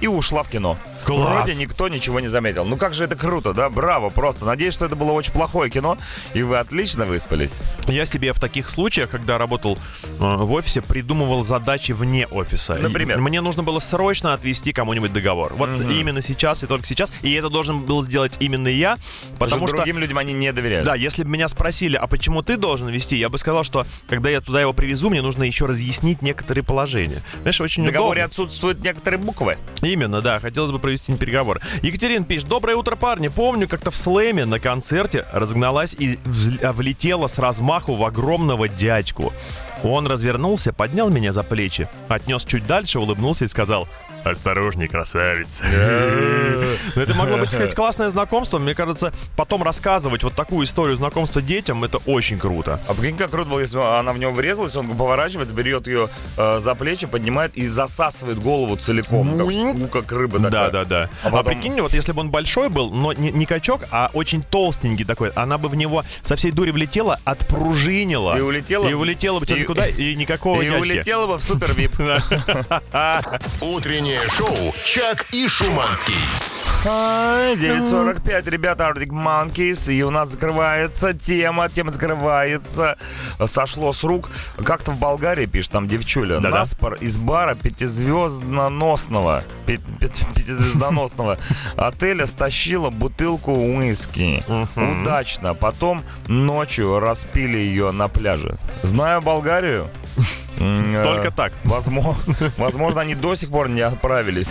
и ушла в кино. Класс. Вроде никто ничего не заметил. Ну как же это круто, да? Браво просто. Надеюсь, что это было очень плохое кино, и вы отлично выспались. Я себе в таких случаях, когда работал в офисе, придумывал задачи вне офиса. Например? Мне нужно было срочно отвести кому-нибудь договор. Вот именно сейчас и только сейчас. И это должен был сделать именно я, потому что другим людям они не доверяют. Да, если бы меня спросили, а почему ты должен вести, я бы сказал, что когда я туда его привезу, мне нужно еще разъяснить некоторые положения. Знаешь, очень удобно. В договоре отсутствуют некоторые буквы. Именно, да. Хотелось бы провести переговоры. Екатерина пишет: доброе утро, парни. Помню, как-то в Слэме на концерте разогналась и влетела с размаху в огромного дядьку. Он развернулся, поднял меня за плечи, отнес чуть дальше, улыбнулся и сказал: «Осторожней, красавица». Это могло быть, кстати, классное знакомство. Мне кажется, потом рассказывать вот такую историю знакомства детям — это очень круто. А прикинь, как круто было, если она в него врезалась, он поворачивается, берет ее за плечи, поднимает и засасывает голову целиком. Как рыба такая. Да-да-да. А прикинь, вот если бы он большой был, но не качок, а очень толстенький такой, она бы в него со всей дури влетела, отпружинила. И улетела. И улетела бы тебе куда, и никакого дядьки. И улетела бы в супер-вип. Утренний шоу «Чак и Шуманский». 9.45, ребята, Arctic Monkeys. И у нас закрывается тема закрывается. Сошло с рук. Как-то в Болгарии, пишет там девчуля, наспор из бара пятизвездоносного отеля стащила бутылку уиски. Удачно. Потом ночью распили ее на пляже. Знаю Болгарию. Только так. Возможно, они до сих пор не отправились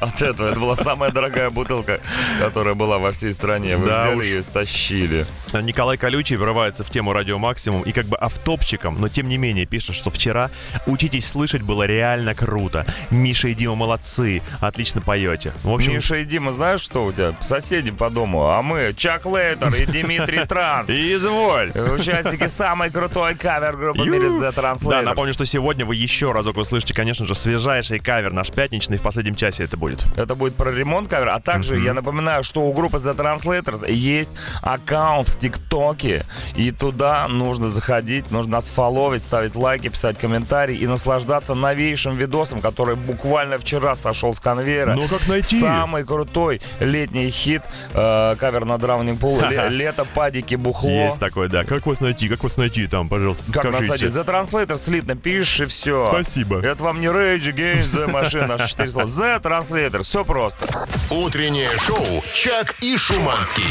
от этого. Это была самая дорогая бутылка, которая была во всей стране. Вы взяли ее и стащили. Николай Колючий врывается в тему «Радио Максимум» и как бы автопчиком, но тем не менее пишет, что вчера «Учитесь слышать» было реально круто. Миша и Дима молодцы, отлично поете. В общем... Миша и Дима, знаешь, что у тебя? Соседи по дому, а мы Чак Лейтер и Дмитрий Транс. Изволь. Участники самой крутой кавер-группы в мире The Translators. Да, напомню, что сегодня вы еще разок услышите, конечно же, свежайший кавер наш пятничный. В последнем часе это будет. Это будет про ремонт кавер. А также я напоминаю, что у группы The Translators есть аккаунт в ТикТоке. И туда нужно заходить, нужно нас фоловить, ставить лайки, писать комментарии и наслаждаться новейшим видосом, который буквально вчера сошел с конвейера. Ну как найти? Самый крутой летний хит, кавер на Drowning Pool. Лето, падики, бухло. Есть такой, да. Как вас найти? Как вас найти там, пожалуйста, скажите. The Translator слитно пишешь и все. Спасибо. Это вам не Rage Against the Machine, наши 4 слова. The Translator. Все просто. Утреннее шоу «Чак и Шуманский».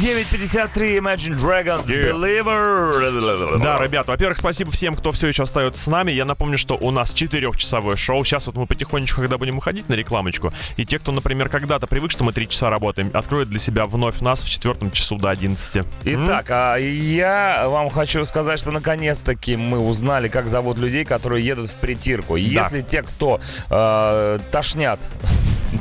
9.53, Imagine Dragons, Believer. Да, ребят, во-первых, спасибо всем, кто все еще остается с нами. Я напомню, что у нас 4-часовое шоу. Сейчас вот мы потихонечку, когда будем уходить на рекламочку, и те, кто, например, когда-то привык, что мы 3 часа работаем, откроют для себя вновь нас в 4 часу до 11. Итак, я вам хочу сказать, что наконец-таки мы узнали, как зовут людей, которые едут в притирку. Если те, кто тошнят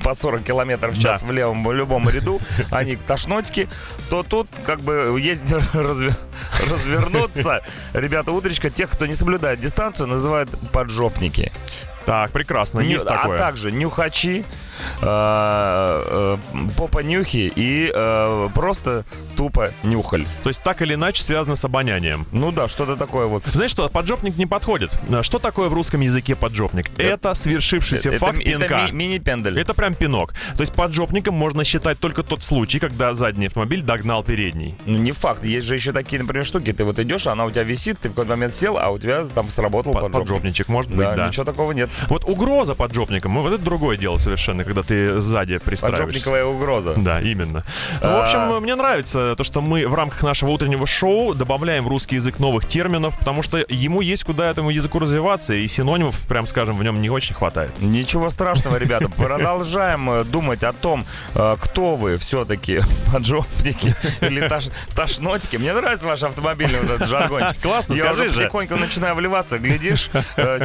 по 40 километров в час в левом любом ряду, они тошнотики, то тут как бы есть развернуться. Ребята, утречка, тех, кто не соблюдает дистанцию, называют поджопники. Так, прекрасно, есть такое. А также нюхачи, попонюхи и просто тупо нюхаль. То есть так или иначе связано с обонянием. Ну да, что-то такое вот. Знаешь что, поджопник не подходит. Что такое в русском языке поджопник? Это свершившийся факт пинка. Это мини-пендель. Это прям пинок. То есть поджопником можно считать только тот случай, когда задний автомобиль догнал передний. Ну не факт, есть же еще такие, например, штуки. Ты вот идешь, она у тебя висит, ты в какой-то момент сел, а у тебя там сработал поджопник. Поджопничек, может быть, да. Ничего такого нет. Вот угроза поджопником, вот это другое дело совершенно, когда ты сзади пристраиваешься. Поджопниковая угроза. Да, именно. Ну, в общем, мне нравится то, что мы в рамках нашего утреннего шоу добавляем в русский язык новых терминов, потому что ему есть куда этому языку развиваться, и синонимов, прям скажем, в нем не очень хватает. Ничего страшного, ребята, продолжаем думать о том, кто вы все-таки, поджопники или тошнотики. Мне нравится ваш автомобильный вот этот жаргончик. Классно, скажи же. Я уже потихоньку начинаю вливаться, глядишь,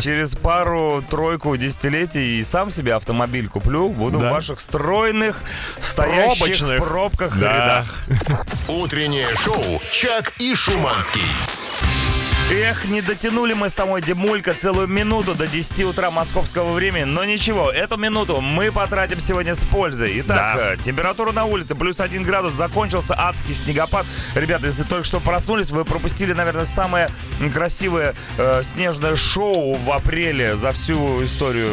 через пару-тройку десятилетий и сам себе автомобиль куплю. Буду в ваших стройных, стоящих в пробках рядах. Утреннее шоу «Чак и Шуманский». Эх, не дотянули мы с тобой, Димулька, целую минуту до 10 утра московского времени. Но ничего, эту минуту мы потратим сегодня с пользой. Итак, да. Температура на улице плюс 1 градус, закончился адский снегопад. Ребята, если только что проснулись, вы пропустили, наверное, самое красивое снежное шоу в апреле за всю историю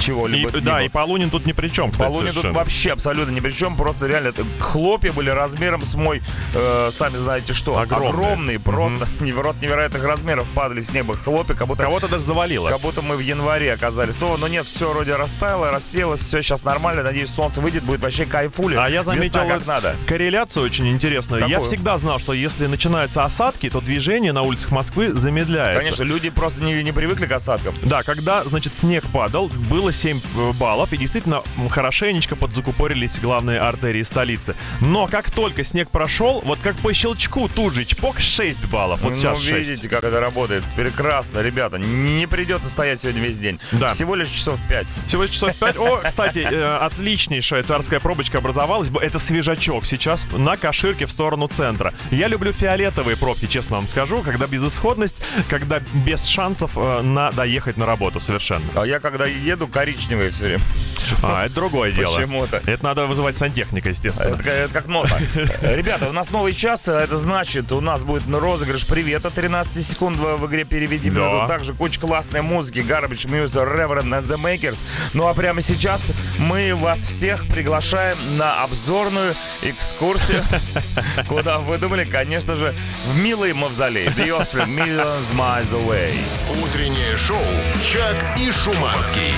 чего-либо. Да, и Полунин тут ни при чем. Полунин тут вообще абсолютно ни при чем. Просто реально хлопья были размером с мой, сами знаете что, огромный, просто невероятно. Размеров падали с неба хлопья, как будто... Кого-то даже завалило. Как будто мы в январе оказались. Но нет, все вроде растаяло, рассеялось, все сейчас нормально. Надеюсь, солнце выйдет, будет вообще кайфули. А я заметил корреляцию очень интересную. Какую? Я всегда знал, что если начинаются осадки, то движение на улицах Москвы замедляется. Конечно, люди просто не привыкли к осадкам. Да, когда, значит, снег падал, было 7 баллов, и действительно хорошенечко подзакупорились главные артерии столицы. Но как только снег прошел, вот как по щелчку тут же чпок 6 баллов. Вот сейчас 6. Видите, как это работает. Прекрасно, ребята. Не придется стоять сегодня весь день. Да. Всего лишь часов 5. Всего лишь часов 5. О, кстати, отличнейшая царская пробочка образовалась. Это свежачок сейчас на Каширке в сторону центра. Я люблю фиолетовые пробки, честно вам скажу, когда безысходность, когда без шансов доехать на работу совершенно. А я когда еду, коричневые все время. Это другое дело. Почему-то. Это надо вызывать сантехника, естественно. Это как нота. Ребята, у нас новый час. Это значит, у нас будет розыгрыш привета 13 секунд в игре «Переведи минуту». Также куча классной музыки, Garbage, Reverend and The Makers. Ну а прямо сейчас мы вас всех приглашаем на обзорную экскурсию. Куда вы думали? Конечно же, в милый мавзолей. The Osprey, Millions Miles Away. Утреннее шоу «Чак и Шуманский».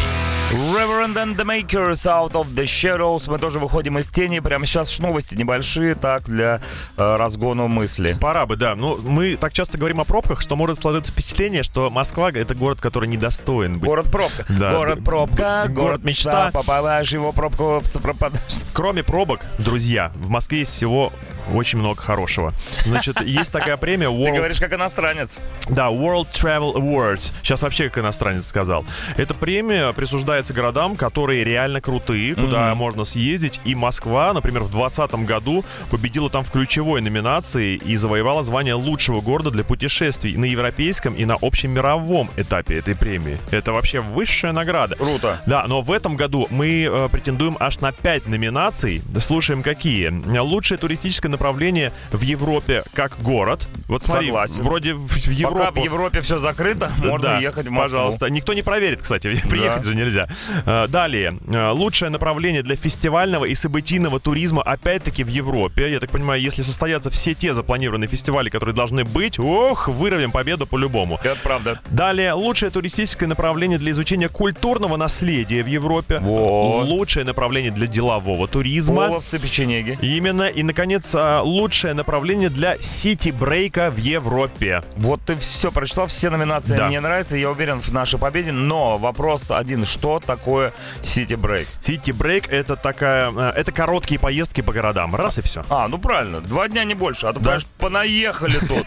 Reverend and the Makers, Out of the Shadows. Мы тоже выходим из тени. Прямо сейчас новости небольшие, так, для разгона мысли. Пора бы, да. Ну, мы так часто говорим о пробках, что может сложиться впечатление, что Москва — это город, который недостоин быть. Город-пробка. Да. Город-пробка. Город-мечта. Попадаешь в его пробку, пропадаешь. Кроме пробок, друзья, в Москве есть всего... очень много хорошего. Значит, есть такая премия World... Ты говоришь как иностранец. Да, World Travel Awards. Сейчас вообще как иностранец сказал. Эта премия присуждается городам, которые реально крутые, куда можно съездить. И Москва, например, в 2020 году победила там в ключевой номинации и завоевала звание лучшего города для путешествий на европейском и на общемировом этапе этой премии. Это вообще высшая награда. Круто. Да, но в этом году мы претендуем аж на 5 номинаций. Слушаем, какие. Лучшее туристическое направление в Европе как город. Вот смотри, согласен. Вроде в Европу... Пока в Европе все закрыто, можно ехать в Москву. Пожалуйста. Никто не проверит, кстати, приехать же нельзя. Далее. Лучшее направление для фестивального и событийного туризма опять-таки в Европе. Я так понимаю, если состоятся все те запланированные фестивали, которые должны быть, выровняем победу по-любому. Это правда. Далее. Лучшее туристическое направление для изучения культурного наследия в Европе. Вот. Лучшее направление для делового туризма. Половцы, печенеги. Именно. И, наконец, лучшее направление для сити-брейка в Европе. Вот ты все прочитал, все номинации мне нравятся, я уверен в нашей победе, но вопрос один, что такое сити-брейк? Сити-брейк — это такая, это короткие поездки по городам, раз и все. А, ну правильно, 2 дня не больше, а то, конечно, понаехали тут.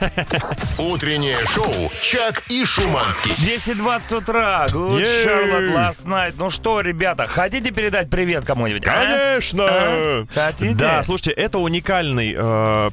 Утреннее шоу «Чак и Шуманский». 10:20 утра, Good Charlotte Last Night. Ну что, ребята, хотите передать привет кому-нибудь? Конечно! Хотите? Да, слушайте, это уникальный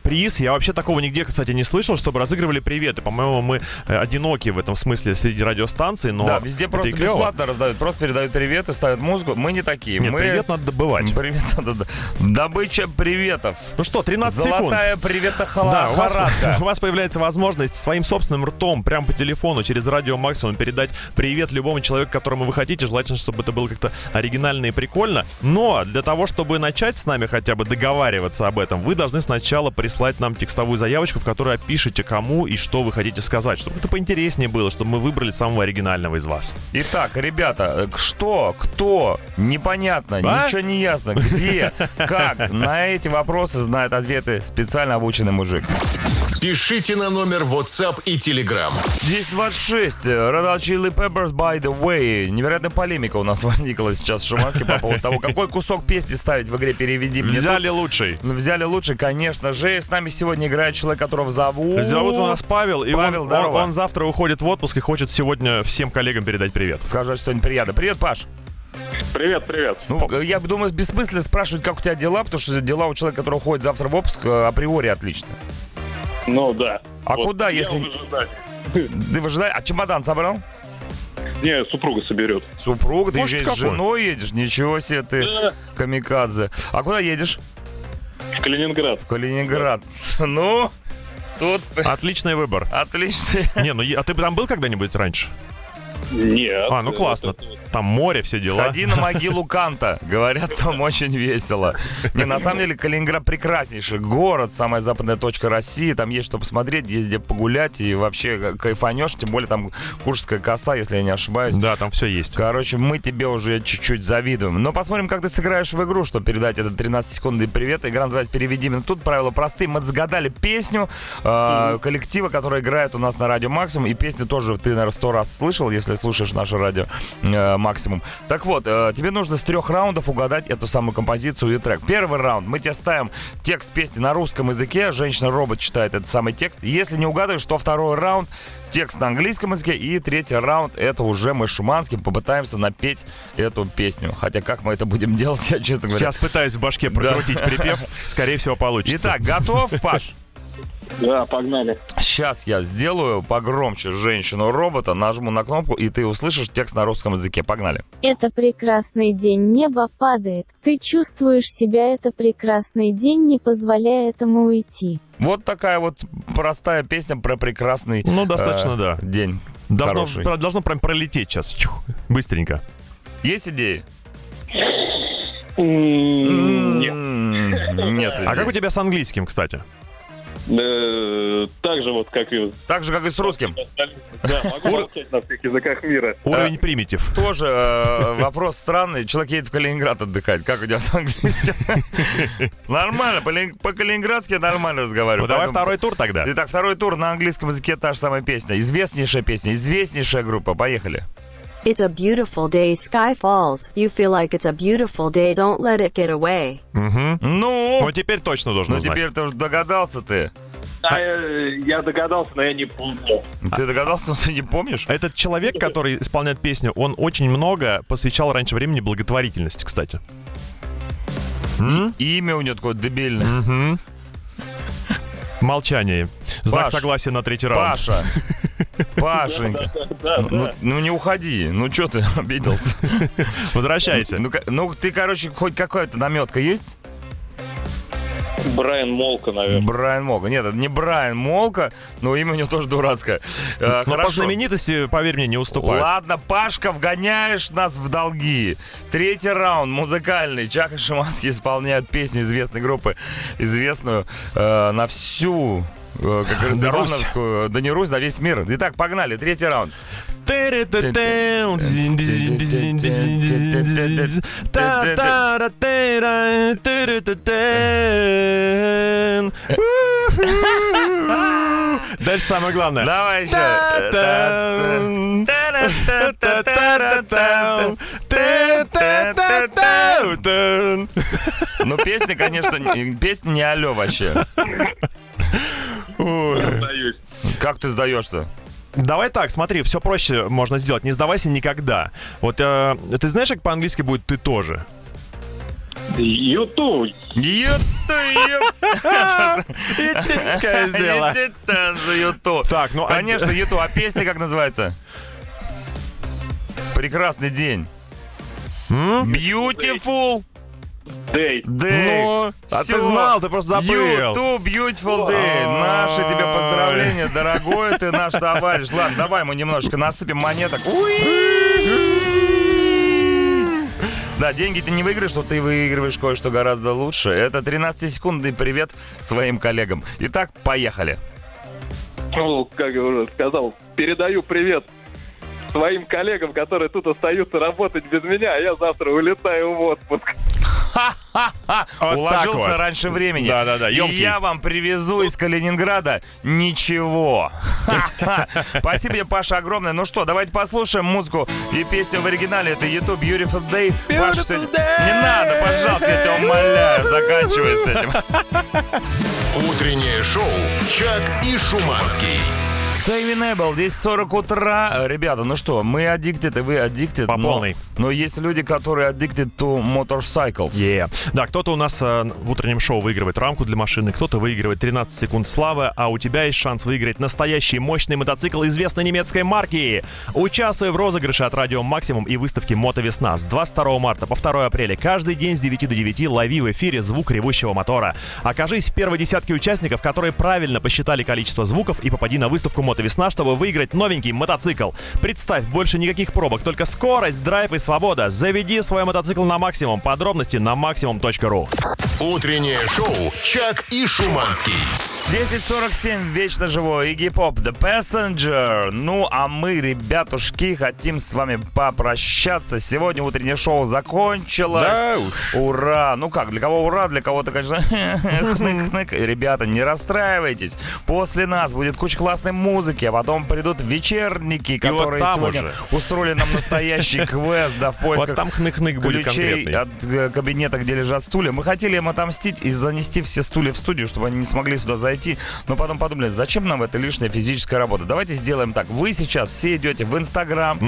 приз. Я вообще такого нигде, кстати, не слышал, чтобы разыгрывали приветы. По-моему, мы одиноки в этом смысле среди радиостанций, но... Да, везде просто бесплатно раздают. Просто передают приветы, ставят музыку. Мы не такие. Нет, привет надо добывать. Привет надо добывать. Добыча приветов. Ну что, 13 секунд. Золотая приветохорадка. Да, у вас появляется возможность своим собственным ртом, прямо по телефону, через Радио Максимум передать привет любому человеку, которому вы хотите. Желательно, чтобы это было как-то оригинально и прикольно. Но для того, чтобы начать с нами хотя бы договариваться об этом, вы должны сначала прислать нам текстовую заявочку, в которой опишите, кому и что вы хотите сказать, чтобы это поинтереснее было, чтобы мы выбрали самого оригинального из вас. Итак, ребята, что, кто, непонятно, ничего не ясно, где, как, на эти вопросы знает ответы специально обученный мужик. Пишите на номер WhatsApp и Telegram. 10:26. Red Hot Chili Peppers, by the way. Невероятная полемика у нас возникла сейчас в Шуманске по поводу того, какой кусок песни ставить в игре «Переведи мне». Взяли лучший. Взяли лучший, конечно же. С нами сегодня играет человек, которого зовут... Зовут у нас Павел. И Павел, он завтра уходит в отпуск и хочет сегодня всем коллегам передать привет. Сказать что-нибудь приятное. Привет, Паш. Привет, привет. Ну, я думаю, бессмысленно спрашивать, как у тебя дела, потому что дела у человека, который уходит завтра в отпуск, априори отлично. Ну да. А вот куда, если... Ты выжидай, а чемодан собрал? Не, супруга соберет. Супруга? Ты еще с женой едешь? Ничего себе ты, да. Камикадзе. А куда едешь? В Калининград. В Калининград. Да. Ну, тут... Отличный выбор. Отличный. Не, ну, а ты там был когда-нибудь раньше? Нет. А, ну классно. Там море, все дела. Сходи на могилу Канта. Говорят, там очень весело. Не, на самом деле, Калининград прекраснейший город, самая западная точка России. Там есть что посмотреть, есть где погулять и вообще кайфанешь. Тем более там Куршская коса, если я не ошибаюсь. Да, там все есть. Короче, мы тебе уже чуть-чуть завидуем. Но посмотрим, как ты сыграешь в игру, чтобы передать этот 13-секундный привет. Игра называется «Переведи». Тут правила простые. Мы загадали песню коллектива, который играет у нас на Радио Максимум. И песню тоже ты, наверное, 100 раз слышал, если слушаешь наше Радио Максимум. Так вот, тебе нужно с 3 раундов угадать эту самую композицию и трек. Первый раунд. Мы тебе ставим текст песни на русском языке. Женщина-робот читает этот самый текст. Если не угадаешь, то второй раунд. Текст на английском языке. И третий раунд. Это уже мы с Шуманским попытаемся напеть эту песню. Хотя как мы это будем делать, я честно говоря... Сейчас пытаюсь в башке прокрутить припев. Скорее всего, получится. Итак, готов, Паш? Да, погнали. Сейчас я сделаю погромче женщину-робота, нажму на кнопку, и ты услышишь текст на русском языке. Погнали. Это прекрасный день, небо падает. Ты чувствуешь себя, это прекрасный день, не позволяя этому уйти. Вот такая вот простая песня про прекрасный день. Ну, достаточно, да. День хороший. Должно прям пролететь сейчас. Чух, быстренько. Есть идеи? Нет. А как у тебя с английским, кстати? Так же вот, как и... Так же, как и с русским. Да, могу молчать на всех языках мира. Уровень примитив. Тоже вопрос странный. Человек едет в Калининград отдыхать. Как у тебя с английским? Нормально, по-калининградски я нормально разговариваю. Давай второй тур тогда. Итак, второй тур на английском языке та же самая песня, известнейшая группа. Поехали. It's a beautiful day, sky falls. You feel like it's a beautiful day, don't let it get away. Угу. Ну теперь точно должен узнать. Ну теперь ты уже догадался ты. Я догадался, но я не помню. Ты догадался, но ты не помнишь? Этот человек, который исполняет песню, он очень много посвящал раньше времени благотворительности, кстати. Имя у него такое дебильное. Угу. Молчание. Знак согласия на третий раунд. Паша. Пашенька, да. Ну не уходи, ну что ты обиделся? Возвращайся. Ну ты, короче, хоть какая-то намётка есть? Брайан Молко, наверное. Брайан Молко. Нет, это не Брайан Молко, но имя у него тоже дурацкое. Но по знаменитости, поверь мне, не уступает. Ладно, Пашка, вгоняешь нас в долги. Третий раунд музыкальный. Чак и Шиманский исполняют песню известной группы, известную на всю... Как Русь. Да не Русь, да весь мир. Итак, погнали, третий раунд. Дальше самое главное. Давай еще. Ну песня, конечно, песня не алё вообще. Ой. Как ты сдаешься? Давай так, смотри, все проще можно сделать. Не сдавайся никогда. Вот ты знаешь, как по-английски будет «ты тоже»? YouTube. Этническое дело. YouTube. Так, ну конечно, YouTube. А песня как называется? Прекрасный день. Beautiful Day. Ну, а ты знал, ты просто забыл. YouTube, Beautiful Day. Наши тебе поздравления, дорогой ты наш товарищ. Ладно, давай мы немножко насыпем монеток. Да, деньги ты не выиграешь, но ты выигрываешь кое-что гораздо лучше. Это 13-секундный привет своим коллегам. Итак, поехали. Ну, как я уже сказал, передаю привет своим коллегам, которые тут остаются работать без меня, а я завтра улетаю в отпуск. Ха-ха-ха! Вот уложился вот раньше времени. Да-да-да, ёмкий. И я вам привезу из Калининграда ничего. Спасибо тебе, Паша, огромное. Ну что, давайте послушаем музыку и песню в оригинале. Это YouTube Beautiful Day. Паша, не надо, пожалуйста, я тебя умоляю. Заканчивай с этим. Утреннее шоу «Чак и Шуманский». Sustainable, 10:40 утра. Ребята, ну что, мы addicted, и вы addicted. По полной. Но есть люди, которые addicted to motorcycles. Yeah. Да, кто-то у нас в утреннем шоу выигрывает рамку для машины, кто-то выигрывает 13 секунд славы, а у тебя есть шанс выиграть настоящий мощный мотоцикл известной немецкой марки. Участвуй в розыгрыше от Радио Максимум и выставки Мото Весна с 22 марта по 2 апреля. Каждый день с 9 до 9 лови в эфире звук ревущего мотора. Окажись в первой десятке участников, которые правильно посчитали количество звуков, и попади на выставку Мото Весна, чтобы выиграть новенький мотоцикл. Представь, больше никаких пробок, только скорость, драйв и свобода. Заведи свой мотоцикл на максимум. Подробности на maximum.ru. Утреннее шоу «Чак и Шуманский». 10:47, вечно живой Iggy Pop, The Passenger. Ну, а мы, ребятушки, хотим с вами попрощаться. Сегодня утреннее шоу закончилось. Да уж. Ура! Ну как, для кого ура, для кого-то, конечно, хнык-хнык. Ребята, не расстраивайтесь. После нас будет куча классной музыки, а потом придут вечерники, которые вот сегодня уже устроили нам настоящий квест, да, в поисках вот там хнык-хнык будет конкретный. От кабинета, где лежат стулья. Мы хотели им отомстить и занести все стулья в студию, чтобы они не смогли сюда зайти. Но потом подумали, зачем нам эта лишняя физическая работа? Давайте сделаем так. Вы сейчас все идете в Инстаграм,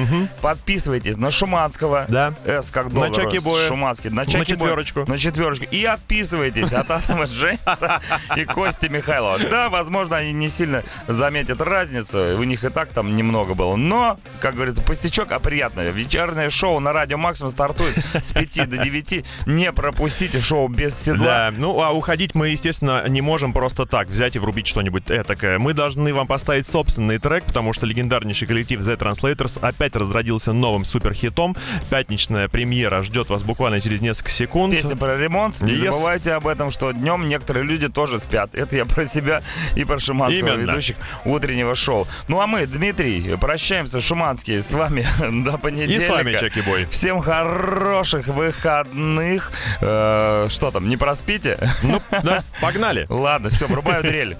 подписывайтесь на Шуманского, да. С как доллару, на Чакибоя, Шуманский, на четверочку. На четверочку. И отписывайтесь от Адама Джеймса и Кости Михайлова. Да, возможно, они не сильно заметят разницу. У них и так там немного было. Но, как говорится, пустячок, а приятное. Вечернее шоу на Радио Максимум стартует с 5 до 9. Не пропустите шоу без седла. Да. Ну, а уходить мы, естественно, не можем просто так. Взять и врубить что-нибудь этакое. Мы должны вам поставить собственный трек, потому что легендарнейший коллектив The Translators опять разродился новым суперхитом. Пятничная премьера ждет вас буквально через несколько секунд. Песня про ремонт. Не забывайте об этом, что днем некоторые люди тоже спят. Это я про себя и про Шуманского, именно, ведущих утреннего шоу. Ну а мы, Дмитрий, прощаемся, Шуманский, с вами до понедельника. И с вами Чакибой. Всем хороших выходных. Что там, не проспите? Ну, да, погнали. Ладно, все, врубаем. Дрель.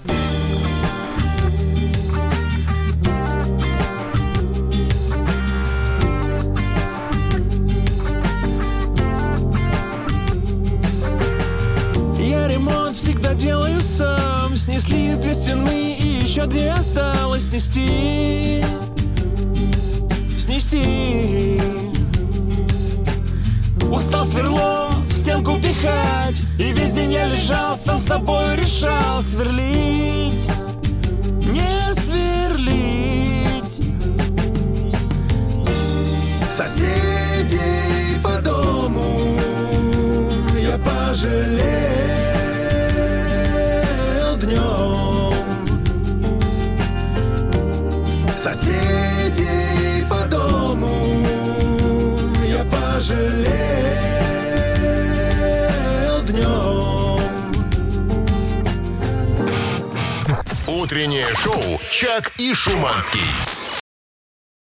Я ремонт всегда делаю сам. Снесли 2 стены и еще 2 осталось снести. Снести. Устал сверло в стенку пихать, и весь день я лежал, сам собой решал сверлить, не сверлить. Соседей по дому я пожалел днем. Соседей по дому я пожалел. Утреннее шоу «Чак и Шуманский».